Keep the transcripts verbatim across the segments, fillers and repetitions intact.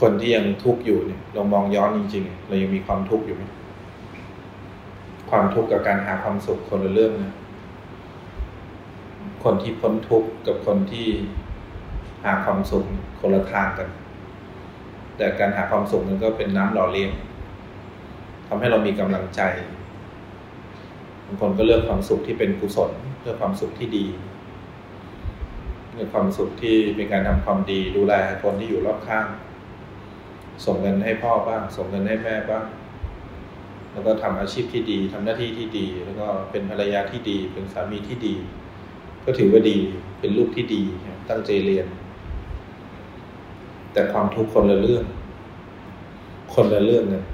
คนที่ยังทุกข์อยู่เนี่ยลองมองย้อนจริงๆเรายังมีความทุกข์อยู่ไหมความทุกข์กับการหาความสุขคนละเรื่องนะคนที่พ้นทุกข์กับคนที่หาความสุขคนละทางกันแต่การหาความสุขนั้นก็เป็นน้ำหล่อเลี้ยงทำให้เรามีกำลังใจบางคนก็เลือกความสุขที่เป็นกุศลเลือกความสุขที่ดีเลือกความสุขที่เป็นการทำความดีดูแลคนที่อยู่รอบข้างส่งเงินให้พ่อบ้างส่งเงินให้แม่บ้างแล้วก็ทำอาชีพที่ดีทำหน้าที่ที่ดีแล้วก็เป็นภรรยาที่ดีเป็นสามีที่ดีก็ถือว่าดีเป็นลูกที่ดีตั้งใจเรียนแต่ความทุกข์คนละเรื่องคนละเรื่องเนี่ย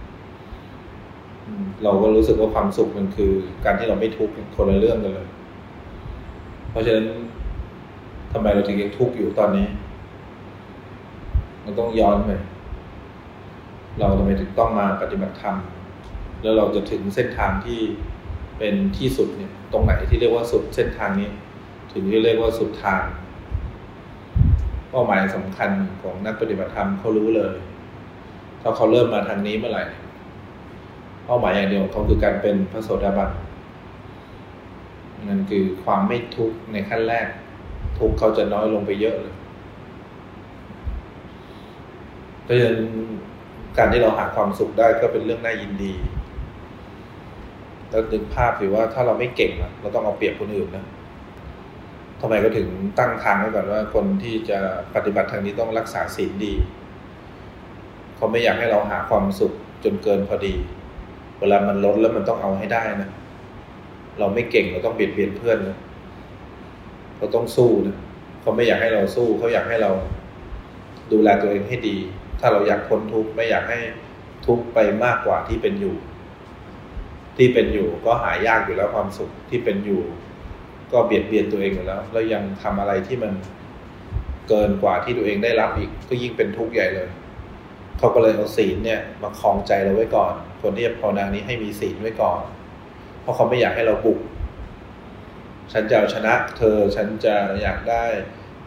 เราก็รู้สึกว่าความสุขมันคือการที่เราไม่ทุกข์คนละเรื่องกันเลยเพราะฉะนั้นทำไมเราถึงยังทุกข์อยู่ตอนนี้มันต้องย้อนไปเราทำไมถึงต้องมาปฏิบัติธรรมแล้วเราจะถึงเส้นทางที่เป็นที่สุดเนี่ยตรงไหนที่เรียกว่าสุดเส้นทางนี้ถึงที่เรียกว่าสุดทางเป้าหมายสำคัญของนักปฏิบัติธรรมเขารู้เลยถ้าเขาเริ่มมาทางนี้เมื่อไหร่เป้าหมายอย่างเดียวของเขาคือการเป็นพระโสดาบันนั่นคือความไม่ทุกข์ในขั้นแรกทุกข์เขาจะน้อยลงไปเยอะเลยเพราะฉะนั้นการที่เราหาความสุขได้ก็เป็นเรื่องน่ายินดีแล้วนึกภาพสิว่าถ้าเราไม่เก่งเราต้องเอาเปรียบคนอื่นนะทำไมก็ถึงตั้งทางไว้ก่อนว่าคนที่จะปฏิบัติทางนี้ต้องรักษาศีลดีเขาไม่อยากให้เราหาความสุขจนเกินพอดีเวลามันลดแล้วมันต้องเอาให้ได้นะเราไม่เก่งเราต้องเบียดเบียนเพื่อนนะเราต้องสู้นะเขาไม่อยากให้เราสู้เขาอยากให้เราดูแลตัวเองให้ดีถ้าเราอยากพ้นทุกข์ไม่อยากให้ทุกข์ไปมากกว่าที่เป็นอยู่ที่เป็นอยู่ก็หายากอยู่แล้วความสุขที่เป็นอยู่ก็เบียดเบียนตัวเองอยู่แล้วแล้วยังทำอะไรที่มันเกินกว่าที่ตัวเองได้รับอีกก็ยิ่งเป็นทุกข์ใหญ่เลยเขาก็เลยเอาศีลเนี่ยมาครองใจเราไว้ก่อนคนที่จะภาวนานี้ให้มีศีลไว้ก่อนเพราะเขาไม่อยากให้เราบุกฉันจะเอาชนะเธอฉันจะอยากได้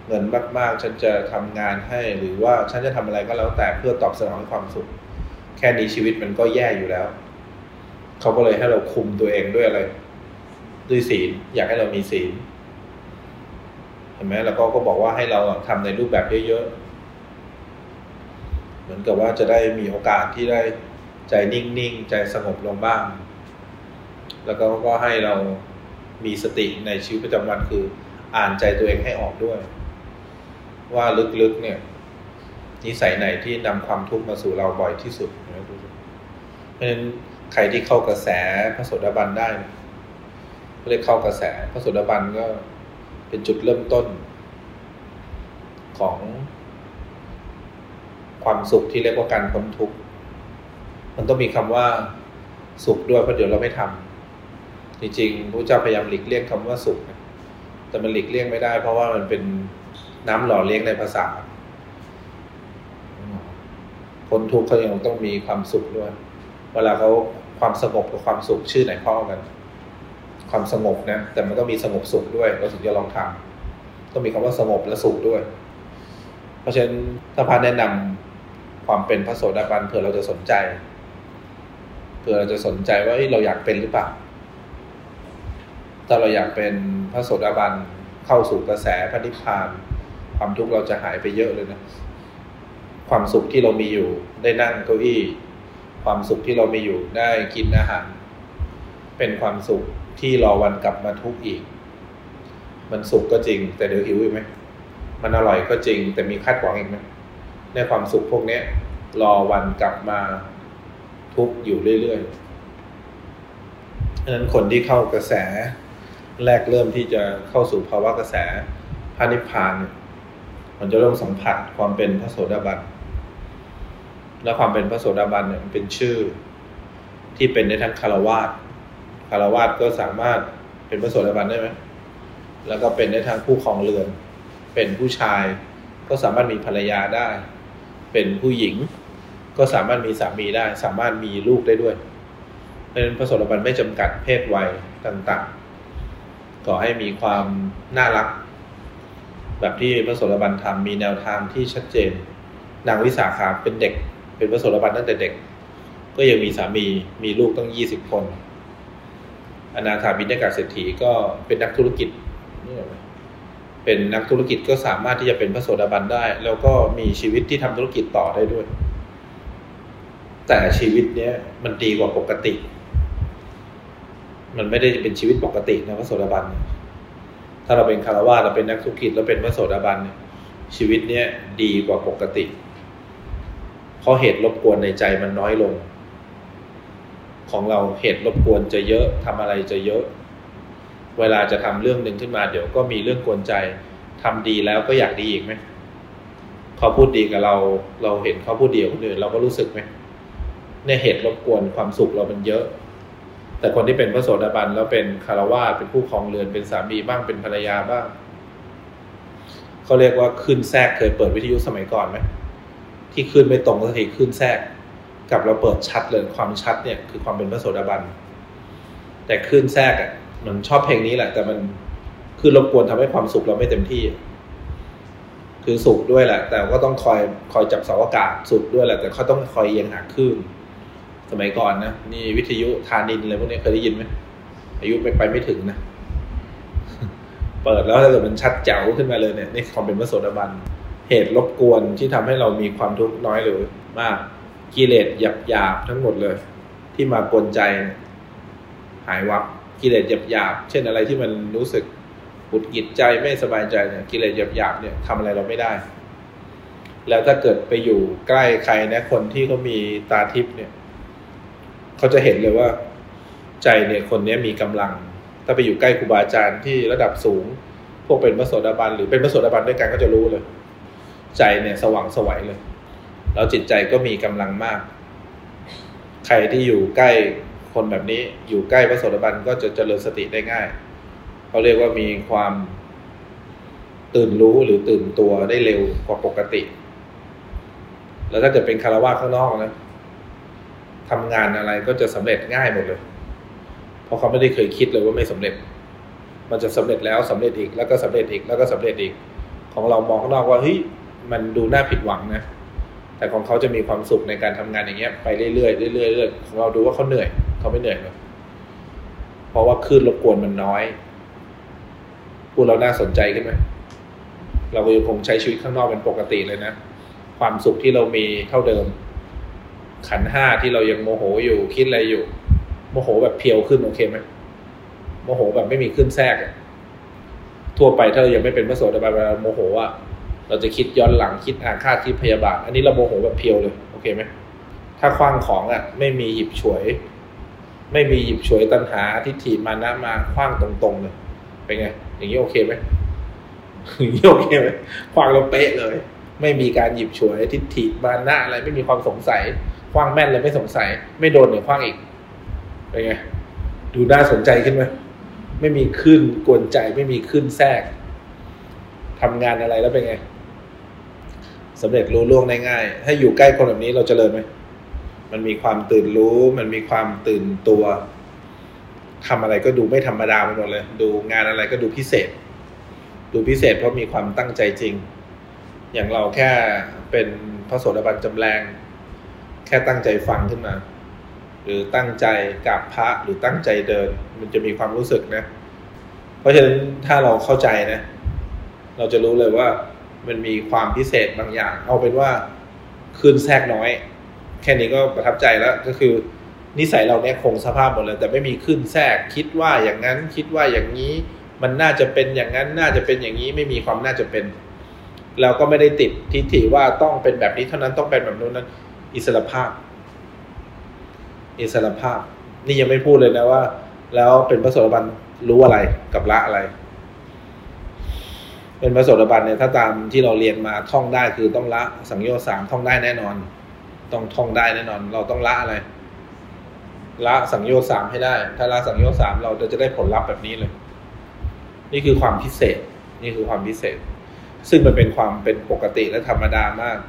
เงินมากๆฉันจะทำงานให้หรือว่าฉันจะทำอะไรก็แล้วแต่เพื่อตอบสนองความสุขแค่นี้ชีวิตมันก็แย่อยู่แล้วเขาก็เลยให้เราคุมตัวเองด้วยอะไรด้วยศีลอยากให้เรามีศีลเห็นไหมแล้วก็ก็บอกว่าให้เราทำในรูปแบบเยอะๆเหมือนกับว่าจะได้มีโอกาสที่ได้ใจนิ่งๆใจสงบลงบ้างแล้วก็ก็ให้เรามีสติในชีวิตประจำวันคืออ่านใจตัวเองให้ออกด้วยว่าลึกๆเนี่ยนิสัยไหนที่นำความทุกข์มาสู่เราบ่อยที่สุดนะดูเพราะฉะนั้นใครที่เข้ากระแสพระโสดาบันได้ก็เลยเข้ากระแสพระโสดาบันก็เป็นจุดเริ่มต้นของความสุขที่เรียกว่าการพ้นทุกข์มันต้องมีคำว่าสุขด้วยเพราะเดี๋ยวเราไม่ทำจริงๆพระเจ้าพยายามหลีกเลี่ยงคำว่าสุขแต่มันหลีกเลี่ยงไม่ได้เพราะว่ามันเป็นน้ำหล่อเลี้ยงในภาษาพ้นทุกข์เขายังต้องมีความสุขด้วยเวลาเขาความสงบกับความสุขชื่อไหนพ้องกันความสงบนะแต่มันต้องมีสงบสุขด้วยเราถึงจะลองทำต้องมีคำว่าสงบและสุขด้วยเพราะฉะนั้นถ้าพาแนะนำความเป็นพระโสดาบันเผื่อเราจะสนใจเผื่อเราจะสนใจว่าเราอยากเป็นหรือเปล่าถ้าเราอยากเป็นพระโสดาบันเข้าสู่กระแสพระนิพพานความทุกข์เราจะหายไปเยอะเลยนะความสุขที่เรามีอยู่ได้นั่งเก้าอี้ความสุขที่เรามีอยู่ได้กินอาหารเป็นความสุขที่รอวันกลับมาทุกข์อีกมันสุขก็จริงแต่เดี๋ยวหิวอีกไหมมันอร่อยก็จริงแต่มีคาดหวังอีกไหมในความสุขพวกนี้รอวันกลับมาทุกข์อยู่เรื่อยๆดังนั้นคนที่เข้ากระแสแรกเริ่มที่จะเข้าสู่ภาวะกระแสพระนิพพานมันจะต้องสัมผัสความเป็นพระโสดาบันและความเป็นพระโสดาบันเนี่ยมันเป็นชื่อที่เป็นในทั้งฆราวาสฆราวาสก็สามารถเป็นพระโสดาบันได้ไหมแล้วก็เป็นในทางผู้ครองเรือนเป็นผู้ชายก็สามารถมีภรรยาได้เป็นผู้หญิงก็สามารถมีสามีได้สามารถมีลูกได้ด้วยเพราะฉะนั้นพระโสดาบันไม่จำกัดเพศวัยต่างๆก่อให้มีความน่ารักแบบที่พระโสดาบันทำมีแนวทางที่ชัดเจน นางวิสาขาเป็นเด็กเป็นพระโสดาบันตั้งแต่เด็กก็ยังมีสามีมีลูกตั้งยี่สิบคนอนาถาบิณฑิกเศรษฐีก็เป็นนักธุรกิจเป็นนักธุรกิจก็สามารถที่จะเป็นพระโสดาบันได้แล้วก็มีชีวิตที่ทำธุรกิจต่อได้ด้วยแต่ชีวิตเนี้ยมันดีกว่าปกติมันไม่ได้เป็นชีวิตปกตินะพระโสดาบันถ้าเราเป็นคารวะเราเป็นนักธุรกิจแล้วเป็นพระโสดาบันเนี่ยชีวิตเนี้ยดีกว่าปกติเพราะเหตุรบกวนในใจมันน้อยลงของเราเหตุรบกวนจะเยอะทำอะไรจะเยอะเวลาจะทำเรื่องหนึ่งขึ้นมาเดี๋ยวก็มีเรื่องกวนใจทำดีแล้วก็อยากดีอีกไหมเขาพูดดีกับเราเราเห็นเขาพูดดีกับคนอื่นเราก็รู้สึกไหมเนี่ยเหตุรบกวนความสุขเรามันเยอะแต่คนที่เป็นพระโสดาบันแล้วเป็นคฤหัสถ์เป็นผู้ครองเรือนเป็นสามีบ้างเป็นภรรยาบ้างเขาเรียกว่าขึ้นแทรกเคยเปิดวิทยุสมัยก่อนไหมที่ขึ้นไม่ตรงสักทีขึ้นแทรกกับเราเปิดชัดเลยความชัดเนี่ยคือความเป็นพระโสดาบันแต่ขึ้นแทรกอ่ะมันชอบเพลงนี้แหละแต่มันคือรบกวนทำให้ความสุขเราไม่เต็มที่คือสุขด้วยแหละแต่ก็ต้องคอยคอยจับเสาอากาศสุขด้วยแหละแต่เขาต้องคอยเอียงหาคลื่นสมัยก่อนนะนี่วิทยุธานินทร์อะไรพวกนี้เคยได้ยินไหมอายุไปไปไม่ถึงนะเปิดแล้วถ้าเกิดมันชัดแจ๋วขึ้นมาเลยเนี่ยนี่ความเป็นพระโสดาบันเหตุรบกวนที่ทำให้เรามีความทุกข์น้อยหรือมากกิเลสหยาบหยาบทั้งหมดเลยที่มากวนใจหายวับกิเลสหยาบหยาบเช่นอะไรที่มันรู้สึกหงุดหงิดใจไม่สบายใจเนี่ยกิเลสหยาบหยาบเนี่ยทำอะไรเราไม่ได้แล้วถ้าเกิดไปอยู่ใกล้ใครนะคนที่เขามีตาทิพย์เนี่ยเขาจะเห็นเลยว่าใจเนี่ยคนนี้มีกำลังถ้าไปอยู่ใกล้ครูบาอาจารย์ที่ระดับสูงพวกเป็นพระโสดาบันหรือเป็นพระโสดาบันด้วยกันก็จะรู้เลยใจเนี่ยสว่างสวัยเลยแล้วจิตใจก็มีกำลังมากใครที่อยู่ใกล้คนแบบนี้อยู่ใกล้พระโสดาบันก็จะเจริญสติได้ง่ายเขาเรียกว่ามีความตื่นรู้หรือตื่นตัวได้เร็วกว่าปกติแล้วถ้าเกิดเป็นคฤหัสถ์ข้างนอกนะทำงานอะไรก็จะสำเร็จง่ายหมดเลยเพราะเขาไม่ได้เคยคิดเลยว่าไม่สำเร็จมันจะสำเร็จแล้วสำเร็จอีกแล้วก็สำเร็จอีกแล้วก็สำเร็จอีกของเรามองข้างนอกว่าเฮ้ยมันดูน่าผิดหวังนะแต่ของเขาจะมีความสุขในการทำงานอย่างเงี้ยไปเรื่อยๆเรื่อยๆเรื่อยๆของเราดูว่าเขาเหนื่อยเขาไม่เหนื่อยหรอกเพราะว่าคลื่นรบกวนมันน้อยพูดเราน่าสนใจขึ้นไหมเราก็ยังคงใช้ชีวิตข้างนอกเป็นปกติเลยนะความสุขที่เรามีเท่าเดิมขันห้าที่เรายังโมโหอยู่คิดอะไรอยู่โมโหแบบเพียวขึ้นโอเคไหมโมโหแบบไม่มีขึ้นแทรกทั่วไปถ้าเรายังไม่เป็นพระโสดาบันเวลาโมโหอ่ะเราจะคิดย้อนหลังคิดอาฆาตคิดพยาบาทอันนี้เราโมโหแบบเพียวเลยโอเคไหมถ้าคว้างของอ่ะไม่มีหยิบฉวยไม่มีหยิบฉวยตัณหาทิฏฐิมานะมาคว้างตรงๆเลยเป็นไงอย่างนี้โอเคไหมอย่างนี้โอเคไหมคว้างเราเป๊ะเลยไม่มีการหยิบฉวยทิฏฐิมานะอะไรไม่มีความสงสัยคว้างแม่นเลยไม่สงสัยไม่โดนเนี่ยคว้างอีกเป็นไงดูน่าสนใจขึ้นไหมไม่มีขึ้นกวนใจไม่มีขึ้นแทรกทำงานอะไรแล้วเป็นไงสำเร็จรู้ล่วงได้ง่ายถ้าอยู่ใกล้คนแบบนี้เราเจริญไหมมันมีความตื่นรู้มันมีความตื่นตัวทำอะไรก็ดูไม่ธรรมดาไปหมดเลยดูงานอะไรก็ดูพิเศษดูพิเศษเพราะมีความตั้งใจจริงอย่างเราแค่เป็นพระโสดาบันจำแรงแค่ตั้งใจฟังขึ้นมาหรือตั้งใจกราบพระหรือตั้งใจเดินมันจะมีความรู้สึกนะเพราะฉะนั้นถ้าเราเข้าใจนะเราจะรู้เลยว่ามันมีความพิเศษบางอย่างเอาเป็นว่าคืนแทรกน้อยแค่นี้ก็ประทับใจแล้วก็คือนิสัยเราเนี่ยคงสภาพหมดเลยแต่ไม่มีขึ้นแทรกคิดว่าอย่างนั้นคิดว่าอย่างนี้มันน่าจะเป็นอย่างนั้นน่าจะเป็นอย่างนี้ไม่มีความน่าจะเป็นเราก็ไม่ได้ติดทิฏฐิว่าต้องเป็นแบบนี้เท่านั้นต้องเป็นแบบนู้นนั้นอิสรภาพอิสรภาพนี่ยังไม่พูดเลยนะว่าแล้วเป็นพระโสดาบันรู้อะไรกับละอะไรเป็นพระโสดาบันเนี่ยถ้าตามที่เราเรียนมาท่องได้คือต้องละสังโยชน์สามท่องได้แน่นอนต้องท่องได้แน่นอนเราต้องละอะไรละสังโยชน์สามให้ได้ถ้าละสังโยชน์สามเราจะได้ผลลัพธ์แบบนี้เลยนี่คือความพิเศษนี่คือความพิเศษซึ่งมันเป็นความเป็นปกติและธรรมดามาก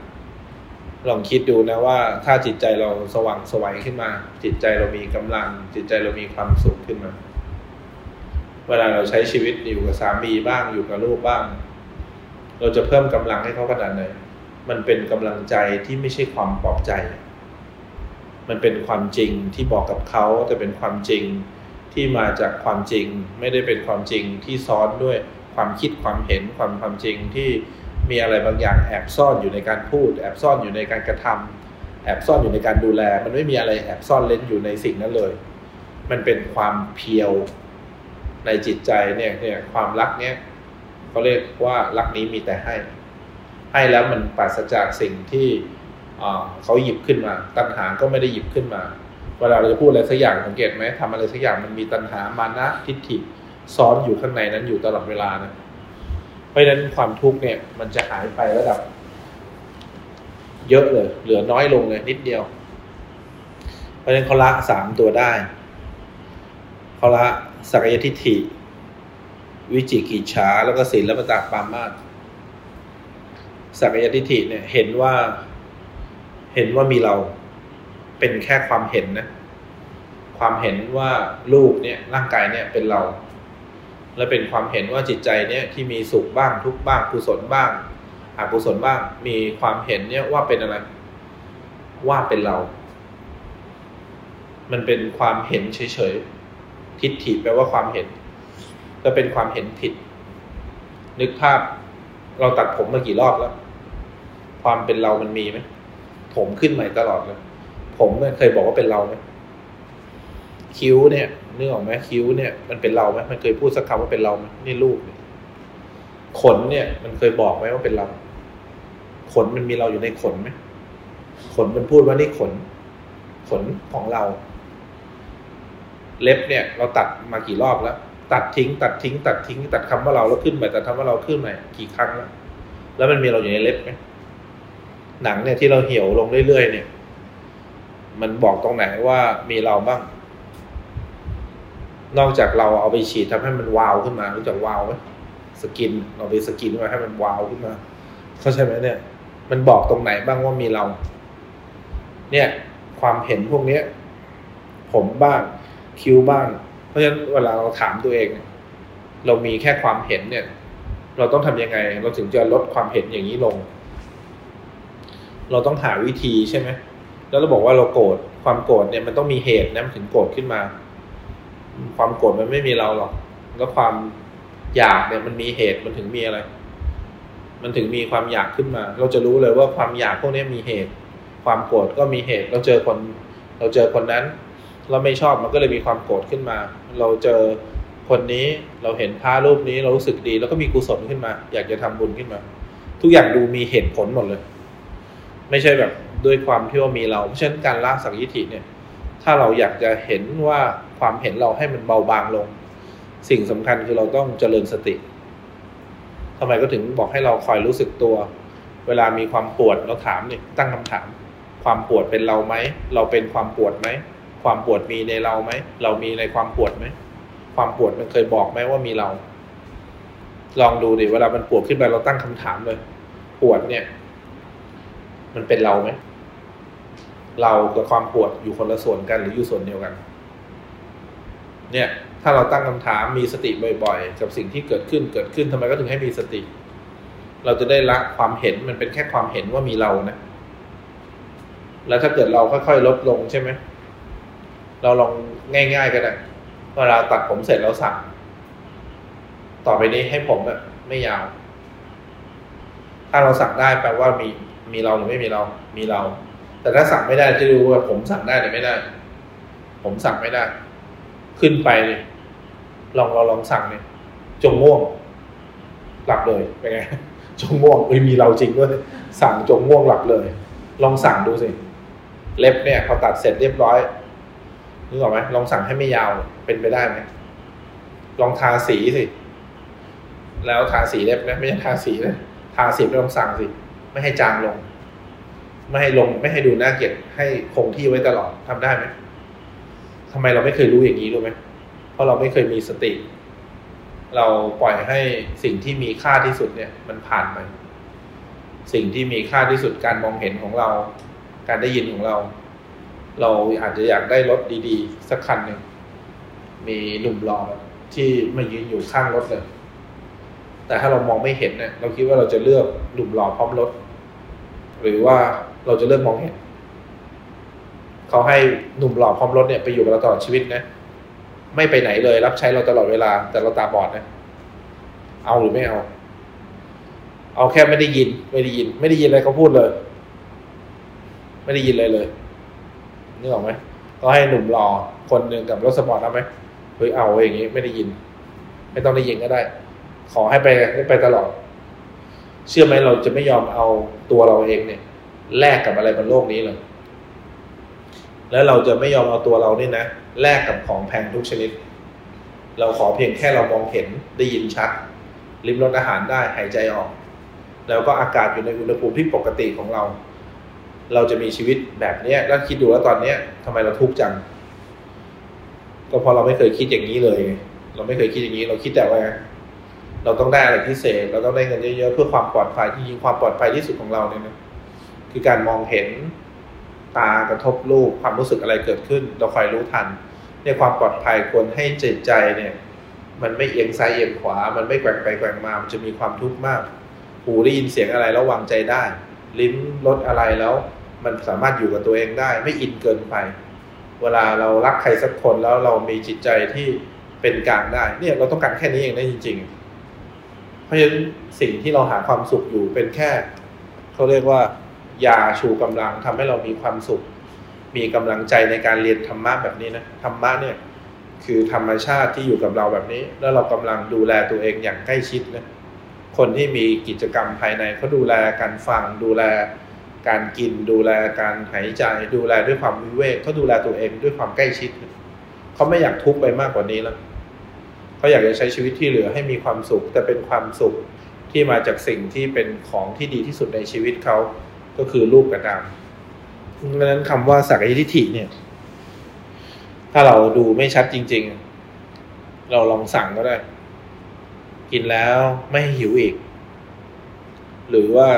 ลองคิดดูนะว่าถ้าจิตใจเราสว่างสวยขึ้นมาจิตใจเรามีกำลังจิตใจเรามีความสุขขึ้นมาเวลาเราใช้ชีวิตอยู่กับสามีบ้างอยู่กับลูกบ้างเราจะเพิ่มกำลังให้เขาขนาดไหน มันเป็นกำลังใจที่ไม่ใช่ความปลอบใจมันเป็นความจริงที่บอกกับเขาแต่เป็นความจริงที่มาจากความจริงไม่ได้เป็นความจริงที่ซ้อนด้วยความคิดความเห็นความความจริงที่มีอะไรบางอย่างแอบซ่อนอยู่ในการพูดแอบซ่อนอยู่ในการกระทำแอบซ่อนอยู่ในการดูแลมันไม่มีอะไรแอบซ่อนเล้นอยู่ในสิ่งนั้นเลยมันเป็นความเพียวในจิตใจเนี่ยเนี่ยความรักเนี่ยเขาเรียกว่ารักนี้มีแต่ให้ให้แล้วมันปราศจากสิ่งที่เขาหยิบขึ้นมาตัณหาก็ไม่ได้หยิบขึ้นมาเวลาเราจะพูดอะไรสักอย่างสังเกตไหมทำอะไรสักอย่างมันมีตัณหามานะทิฏฐิซ้อนอยู่ข้างในนั้นอยู่ตลอดเวลานะเพราะฉะนั้นความทุกข์เนี่ยมันจะหายไประดับเยอะเลยเหลือน้อยลงเลยนิดเดียวเพราะฉะนั้นเขาละสามตัวได้เขาละสักยทิฏฐิวิจิกิจฉาแล้วก็ศีลปตปามาสสักยทิฏฐิเนี่ยเห็นว่าเห็นว่ามีเราเป็นแค่ความเห็นนะความเห็นว่ารูปเนี่ยร่างกายเนี่ยเป็นเราและเป็นความเห็นว่าจิตใจเนี่ยที่มีสุขบ้างทุกข์บ้างกุศลบ้างอกุศลบ้างมีความเห็นเนี่ยว่าเป็นอะไรว่าเป็นเรามันเป็นความเห็นเฉยๆทิฏฐิแปลว่าความเห็นก็เป็นความเห็นผิดนึกภาพเราตัดผมมากี่รอบแล้วความเป็นเรามันมีไหมผมขึ้นใหม่ตลอดเลยผมเนี่ยเคยบอกว่าเป็นเราไหมคิ้วเนี่ยนึกออกไหมคิ้วเนี่ยมันเป็นเราไหมมันเคยพูดสักคำว่าเป็นเราไหมนี่รูปขนเนี่ยมันเคยบอกไหมว่าเป็นเราขนมันมีเราอยู่ในขนไหมขนมันพูดว่านี่ขนขนของเราเล็บเนี่ยเราตัดมากี่รอบแล้วตัดทิ้งตัดทิ้งตัดทิ้งตัดคำว่าเราแล้วขึ้นใหม่ตัดคำว่าเราขึ้นใหม่กี่ครั้งแล้วแล้วมันมีเราอยู่ในเล็บไหมหนังเนี่ยที่เราเหี่ยวลงเรื่อยๆเนี่ยมันบอกตรงไหนว่ามีเราบ้างนอกจากเราเอาไปฉีดทำให้มันวาวขึ้นมารู้จักวาวไหมสกินเราไปสกินมาให้มันวาวขึ้นมาเข้าใจไหมเนี่ยมันบอกตรงไหนบ้างว่ามีเราเนี่ยความเห็นพวกนี้ผมบ้างคิ้วบ้างเพราะฉะนั้นเวลาเราถามตัวเองเรามีแค่ความเห็นเนี่ยเราต้องทำยังไงเราถึงจะลดความเห็นอย่างนี้ลงเราต้องหาวิธีใช่ไหมแล้วเราบอกว่าเราโกรธความโกรธเนี่ยมันต้องมีเหตุนะมันถึงโกรธขึ้นมาความโกรธมันไม่มีเราหรอกแล้วความอยากเนี่ยมันมีเหตุมันถึงมีอะไรมันถึงมีความอยากขึ้นมาเราจะรู้เลยว่าความอยากพวกนี้มีเหตุความโกรธก็มีเหตุเราเจอคนเราเจอคนนั้นเราไม่ชอบมันก็เลยมีความโกรธขึ้นมาเราเจอคนนี้เราเห็นพระรูปนี้เรารู้สึกดีแล้วก็มีกุศลขึ้นมาอยากจะทำบุญขึ้นมาทุกอย่างดูมีเหตุผลหมดเลยไม่ใช่แบบด้วยความที่ว่ามีเราเพราะฉะนั้นการละสักยทิฏฐิเนี่ยถ้าเราอยากจะเห็นว่าความเห็นเราให้มันเบาบางลงสิ่งสำคัญคือเราต้องเจริญสติทำไมก็ถึงบอกให้เราคอยรู้สึกตัวเวลามีความปวดเราถามเนี่ยตั้งคำถามความปวดเป็นเราไหมเราเป็นความปวดไหมความปวดมีในเราไหมเรามีในความปวดไหมความปวดมันเคยบอกไหมว่ามีเราลองดูดิเวลามันปวดขึ้นไปเราตั้งคำถามเลยปวดเนี่ยมันเป็นเราไหมเรากับความปวดอยู่คนละส่วนกันหรืออยู่ส่วนเดียวกันเนี่ยถ้าเราตั้งคำถามมีสติบ่อยๆกับสิ่งที่เกิดขึ้นเกิดขึ้นทำไมก็ถึงให้มีสติเราจะได้ละความเห็นมันเป็นแค่ความเห็นว่ามีเรานะแล้วถ้าเกิดเราค่อยๆลดลงใช่ไหมเราลองง่ายๆก็ได้เวลาตัดผมเสร็จเราสั่งต่อไปนี้ให้ผมแบบไม่ยาวถ้าเราสั่งได้แปลว่ามีมีเราหรือไม่มีเรามีเราแต่ถ้าสั่งไม่ได้จะรู้ว่าผมสั่งได้หรือไม่ได้ผมสั่งไม่ได้ขึ้นไปเลยลองเราลองสั่งเนี่ยจงม่วงหลับเลยเป็นไงจงม่วงเอ้ยมีเราจริงด้วยสั่งจงม่วงหลับเลยลองสั่งดูสิเล็บเนี่ยพอตัดเสร็จเรียบร้อยนึกออกไหมลองสั่งให้ไม่ยาวเป็นไปได้ไหมลองทาสีสิแล้วทาสีเล็บนะไม่ใช่ทาสีนะทาสีลองสั่งสิไม่ให้จางลงไม่ให้ลงไม่ให้ดูน่าเกลียดให้คงที่ไว้ตลอดทำได้ไหมทำไมเราไม่เคยรู้อย่างนี้รู้ไหมเพราะเราไม่เคยมีสติเราปล่อยให้สิ่งที่มีค่าที่สุดเนี่ยมันผ่านไปสิ่งที่มีค่าที่สุดการมองเห็นของเราการได้ยินของเราเราอาจจะอยากได้รถดีๆสักคันหนึ่งมีหนุ่มหล่อที่มายืนอยู่ข้างรถเลยแต่ถ้าเรามองไม่เห็นเนี่ยเราคิดว่าเราจะเลือกหนุ่มหล่อพร้อมรถ หรือว่าเราจะเริ่มมองเห็นเขาให้หนุ่มหล่อพร้อมรถเนี่ยไปอยู่กับเราตลอดชีวิตนะไม่ไปไหนเลยรับใช้เราตลอดเวลาแต่เราตาบอดนะเอาหรือไม่เอาเอาแค่ไม่ได้ยินไม่ได้ยินไม่ได้ยินอะไรเขาพูดเลยไม่ได้ยินเลยเลยนึกออกไหมก็ให้หนุ่มหล่อคนหนึ่งกับรถสปอร์ตเอาไหมเฮ้ยเอาอย่างงี้ไม่ได้ยินไม่ต้องได้ยินก็ได้ขอให้ไปไปตลอดเชื่อไหมเราจะไม่ยอมเอาตัวเราเองเนี่ยแลกกับอะไรบนโลกนี้เลยแล้วเราจะไม่ยอมเอาตัวเราเนี่ยนะแลกกับของแพงทุกชนิดเราขอเพียงแค่เรามองเห็นได้ยินชัดลิ้มรสอาหารได้หายใจออกแล้วก็อากาศอยู่ในอุณหภูมิที่ปกติของเราเราจะมีชีวิตแบบนี้แล้วคิดดูว่าตอนนี้ทำไมเราทุกข์จังก็เพราะเราไม่เคยคิดอย่างนี้เลยเราไม่เคยคิดอย่างนี้เราคิดแต่ว่าเราต้องได้อะไรพิเศษเราต้องได้เงินเยอะๆเพื่อความปลอดภัยจริงๆความปลอดภัยที่สุดของเราเนี่ยนะคือการมองเห็นตากระทบรูปความรู้สึกอะไรเกิดขึ้นเราคอยรู้ทันในความปลอดภัยควรให้จิตใจเนี่ยมันไม่เอียงซ้ายเอียงขวามันไม่แกว่งไปแกว่งมามันจะมีความทุกข์มากหูได้ยินเสียงอะไรแล้ววางใจได้ลิ้มรสอะไรแล้วมันสามารถอยู่กับตัวเองได้ไม่อินเกินไปเวลาเรารักใครสักคนแล้วเรามีจิตใจที่เป็นกลางได้เนี่ยเราต้องการแค่นี้เองนะจริงๆเพราะฉะนั้นสิ่งที่เราหาความสุขอยู่เป็นแค่เขาเรียกว่ายาชูกำลังทำให้เรามีความสุขมีกำลังใจในการเรียนธรรมะแบบนี้นะธรรมะเนี่ยคือธรรมชาติที่อยู่กับเราแบบนี้แล้วเรากำลังดูแลตัวเองอย่างใกล้ชิดนะคนที่มีกิจกรรมภายในเขาดูแลการฟังดูแลการกินดูแลการหายใจดูแลด้วยความวิเวกเขาดูแลตัวเองด้วยความใกล้ชิดเขาไม่อยากทุกข์ไปมากกว่านี้แล้วเขาอยากจะใช้ชีวิตที่เหลือให้มีความสุขแต่เป็นความสุขที่มาจากสิ่งที่เป็นของที่ดีที่สุดในชีวิตเขาก็คือรูปกระดามดังนั้นคำว่าสักกายทิฏฐิเนี่ยถ้าเราดูไม่ชัดจริงๆเราลองสั่งก็ได้กินแล้วไม่หิวอีกหรือว่า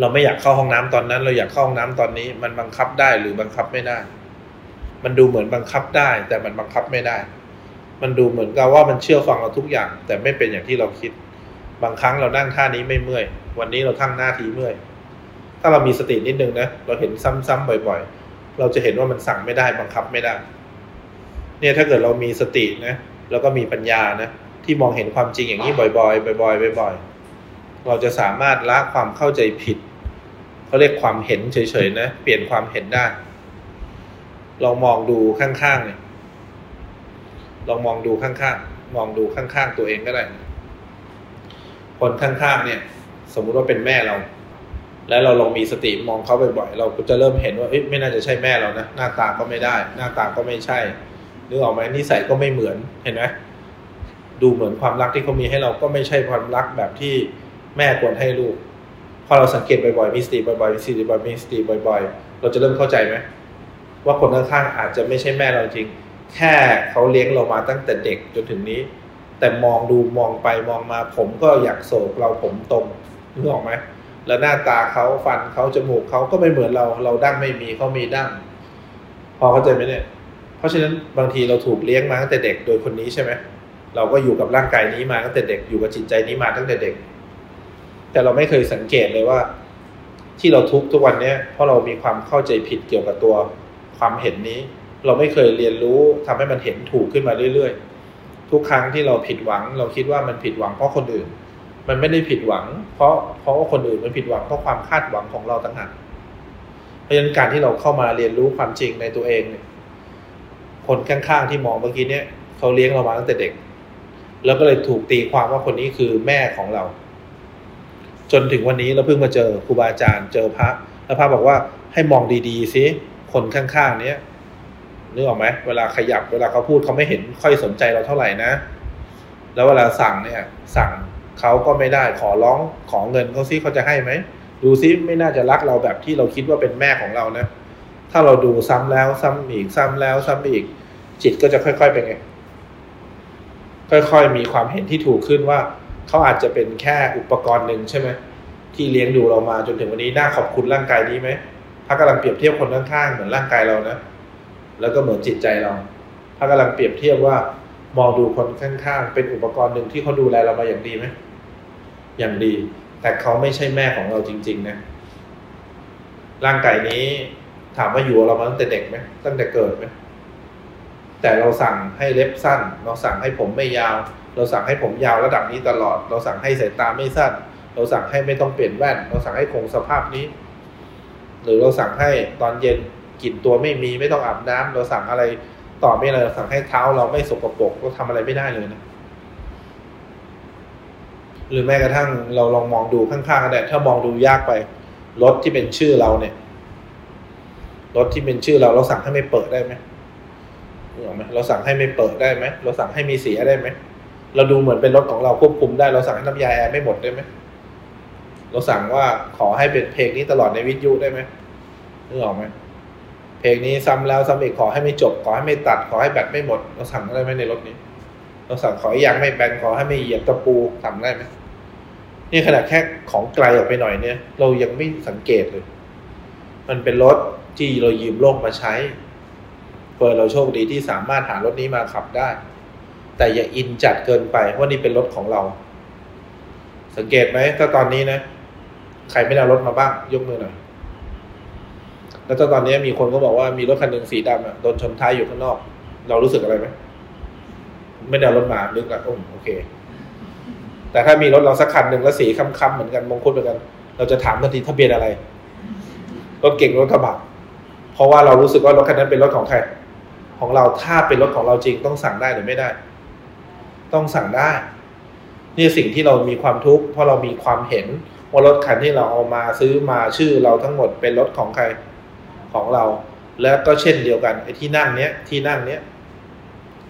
เราไม่อยากเข้าห้องน้ำตอนนั้นเราอยากเข้าห้องน้ำตอนนี้มันบังคับได้หรือบังคับไม่ได้มันดูเหมือนบังคับได้แต่มันบังคับไม่ได้มันดูเหมือนกับว่ามันเชื่อฟังเราทุกอย่างแต่ไม่เป็นอย่างที่เราคิดบางครั้งเรานั่งท่านี้ไม่เมื่อยวันนี้เราทั้งหน้าทีเมื่อยถ้าเรามีสตินิดนึงนะเราเห็นซ้ำๆบ่อยๆเราจะเห็นว่ามันสั่งไม่ได้บังคับไม่ได้เนี่ยถ้าเกิดเรามีสตินะแล้วก็มีปัญญานะที่มองเห็นความจริงอย่างนี้บ่อยๆบ่อยๆบ่อยๆเราจะสามารถละความเข้าใจผิดเขาเรียกความเห็นเฉยๆนะเปลี่ยนความเห็นได้ลองมองดูข้างๆเนี่ยลองมองดูข้างๆมองดูข้างๆตัวเองก็ได้คนข้างๆเนี่ยสมมุติว่าเป็นแม่เราแล้วเราลองมีสติมองเขาบ่อยๆเราก็จะเริ่มเห็นว่าเอ๊ะไม่น่าจะใช่แม่เรานะหน้าตาก็ไม่ได้หน้าตาก็ไม่ใช่นึกออกไหมนิสัยก็ไม่เหมือนเห็นไหมดูเหมือนความรักที่เขามีให้เราก็ไม่ใช่ความรักแบบที่แม่ควรให้ลูกพอเราสังเกตบ่อยๆมีสติบ่อยๆมีสติบ่อยๆมีสติบ่อยๆเราจะเริ่มเข้าใจไหมว่าคนข้างๆอาจจะไม่ใช่แม่เราจริงแค่เขาเลี้ยงเรามาตั้งแต่เด็กจนถึงนี้แต่มองดูมองไปมองมาผมก็อยากโศกเราผมตรงนึกออกไหมแล้วหน้าตาเขาฟันเขาจมูกเขาก็ไม่เหมือนเราเราดั้งไม่มีเขามีดั้งพอเข้าใจไหมเนี่ยเพราะฉะนั้นบางทีเราถูกเลี้ยงมาตั้งแต่เด็กโดยคนนี้ใช่ไหมเราก็อยู่กับร่างกายนี้มาตั้งแต่เด็กอยู่กับจิตใจนี้มาตั้งแต่เด็กแต่เราไม่เคยสังเกตเลยว่าที่เราทุกข์ทุกวันนี้เพราะเรามีความเข้าใจผิดเกี่ยวกับตัวความเห็นนี้เราไม่เคยเรียนรู้ทำให้มันเห็นถูกขึ้นมาเรื่อยๆทุกครั้งที่เราผิดหวังเราคิดว่ามันผิดหวังเพราะคนอื่นมันไม่ได้ผิดหวังเพราะเพราะว่าคนอื่นมันผิดหวังเพราะความคาดหวังของเราต่างหากเพราะฉะนั้นการที่เราเข้ามาเรียนรู้ความจริงในตัวเองเนี่ยคนข้างๆที่มองเมื่อกี้เนี่ยเขาเลี้ยงเรามาตั้งแต่เด็กแล้วก็เลยถูกตีความว่าคนนี้คือแม่ของเราจนถึงวันนี้เราเพิ่งมาเจอครูบาอาจารย์เจอพระแล้วพระบอกว่าให้มองดีๆสิคนข้างๆเนี้ยนึกออกไหมเวลาขยับเวลาเขาพูดเขาไม่เห็นค่อยสนใจเราเท่าไหร่นะแล้วเวลาสั่งเนี่ยสั่งเขาก็ไม่ได้ขอร้องขอเงินเขาซิเขาจะให้ไหมดูซิไม่น่าจะรักเราแบบที่เราคิดว่าเป็นแม่ของเรานะถ้าเราดูซ้ำแล้วซ้ำอีกซ้ำแล้วซ้ำอีกจิตก็จะค่อยๆเป็นไงค่อยๆมีความเห็นที่ถูกขึ้นว่าเขาอาจจะเป็นแค่อุปกรณ์หนึ่งใช่ไหมที่เลี้ยงดูเรามาจนถึงวันนี้น่าขอบคุณร่างกายนี้ไหมถ้ากำลังเปรียบเทียบคนข้างๆเหมือนร่างกายเรานะแล้วก็เหมือนจิตใจเราถ้ากำลังเปรียบเทียบว่ามองดูคนข้างๆเป็นอุปกรณ์หนึ่งที่เขาดูแลเรามาอย่างดีไหมอย่างดีแต่เขาไม่ใช่แม่ของเราจริงๆนะ ร่างกายนี้ถามว่าอยู่เรามาตั้งแต่เด็กไหมตั้งแต่เกิดไหมแต่เราสั่งให้เล็บสั้นเราสั่งให้ผมไม่ยาวเราสั่งให้ผมยาวระดับนี้ตลอดเราสั่งให้สายตาไม่สั้นเราสั่งให้ไม่ต้องเปลี่ยนแว่นเราสั่งให้คงสภาพนี้หรือเราสั่งให้ตอนเย็นกลิ่นตัวไม่มีไม่ต้องอาบน้ำเราสั่งอะไรต่อไม่เลยเราสั่งให้เท้าเราไม่สกปรกเราทำอะไรไม่ได้เลยนะหรือแม้กระทั่งเราลองมองดูข้างๆกันแดดถ้ามองดูยากไปรถที่เป็นชื่อเราเนี่ยรถที่เป็นชื่อเราเราสั่งให้ไม่เปิดได้ไหมเราสั่งให้ไม่เปิดได้ไหมเราสั่งให้มีเสียได้ไหมเราดูเหมือนเป็นรถของเราควบคุมได้เราสั่งให้น้ำยาแอร์ไม่หมดได้ไหมเราสั่งว่าขอให้เป็นเพลงนี้ตลอดในวิทยุได้ไหมนึกออกไหมเพลงนี้ซ้ำแล้วซ้ำอีกขอให้ไม่จบขอให้ไม่ตัดขอให้แบตไม่หมดเราสั่งได้ไหมในรถนี้เราสั่งขออย่างไม่แบนขอให้ไม่เหยียบตะปูสั่งได้ไหมนี่ขนาดแค่ของไกลออกไปหน่อยเนี่ยเรายังไม่สังเกตเลยมันเป็นรถที่เรายืมโลกมาใช้เพื่อเราโชคดีที่สามารถหารถนี้มาขับได้แต่อย่าอินจัดเกินไปว่านี่เป็นรถของเราสังเกตไหมถ้าตอนนี้นะใครไม่ได้รถมาบ้างยกมือหน่อยแล้วตอนนี้มีคนก็บอกว่ามีรถคันหนึ่งสีดำอ่ะโดนชนท้ายอยู่ข้างนอกเรารู้สึกอะไรไหมไม่ได้รถมานึกละโอ้โอเคแต่ถ้ามีรถเราสักคันหนึ่งแล้วสีค้ำๆเหมือนกันมงคุดเหมือนกันเราจะถามทันทีทะเบียนอะไรรถเก่งรถกระบะเพราะว่าเรารู้สึกว่ารถคันนั้นเป็นรถของใครของเราถ้าเป็นรถของเราจริงต้องสั่งได้หรือไม่ได้ต้องสั่งได้นี่สิ่งที่เรามีความทุกข์เพราะเรามีความเห็นว่ารถคันที่เราเอามาซื้อมาชื่อเราทั้งหมดเป็นรถของใครของเราแล้วก็เช่นเดียวกันไอ้ที่นั่งเนี้ยที่นั่งเนี้ย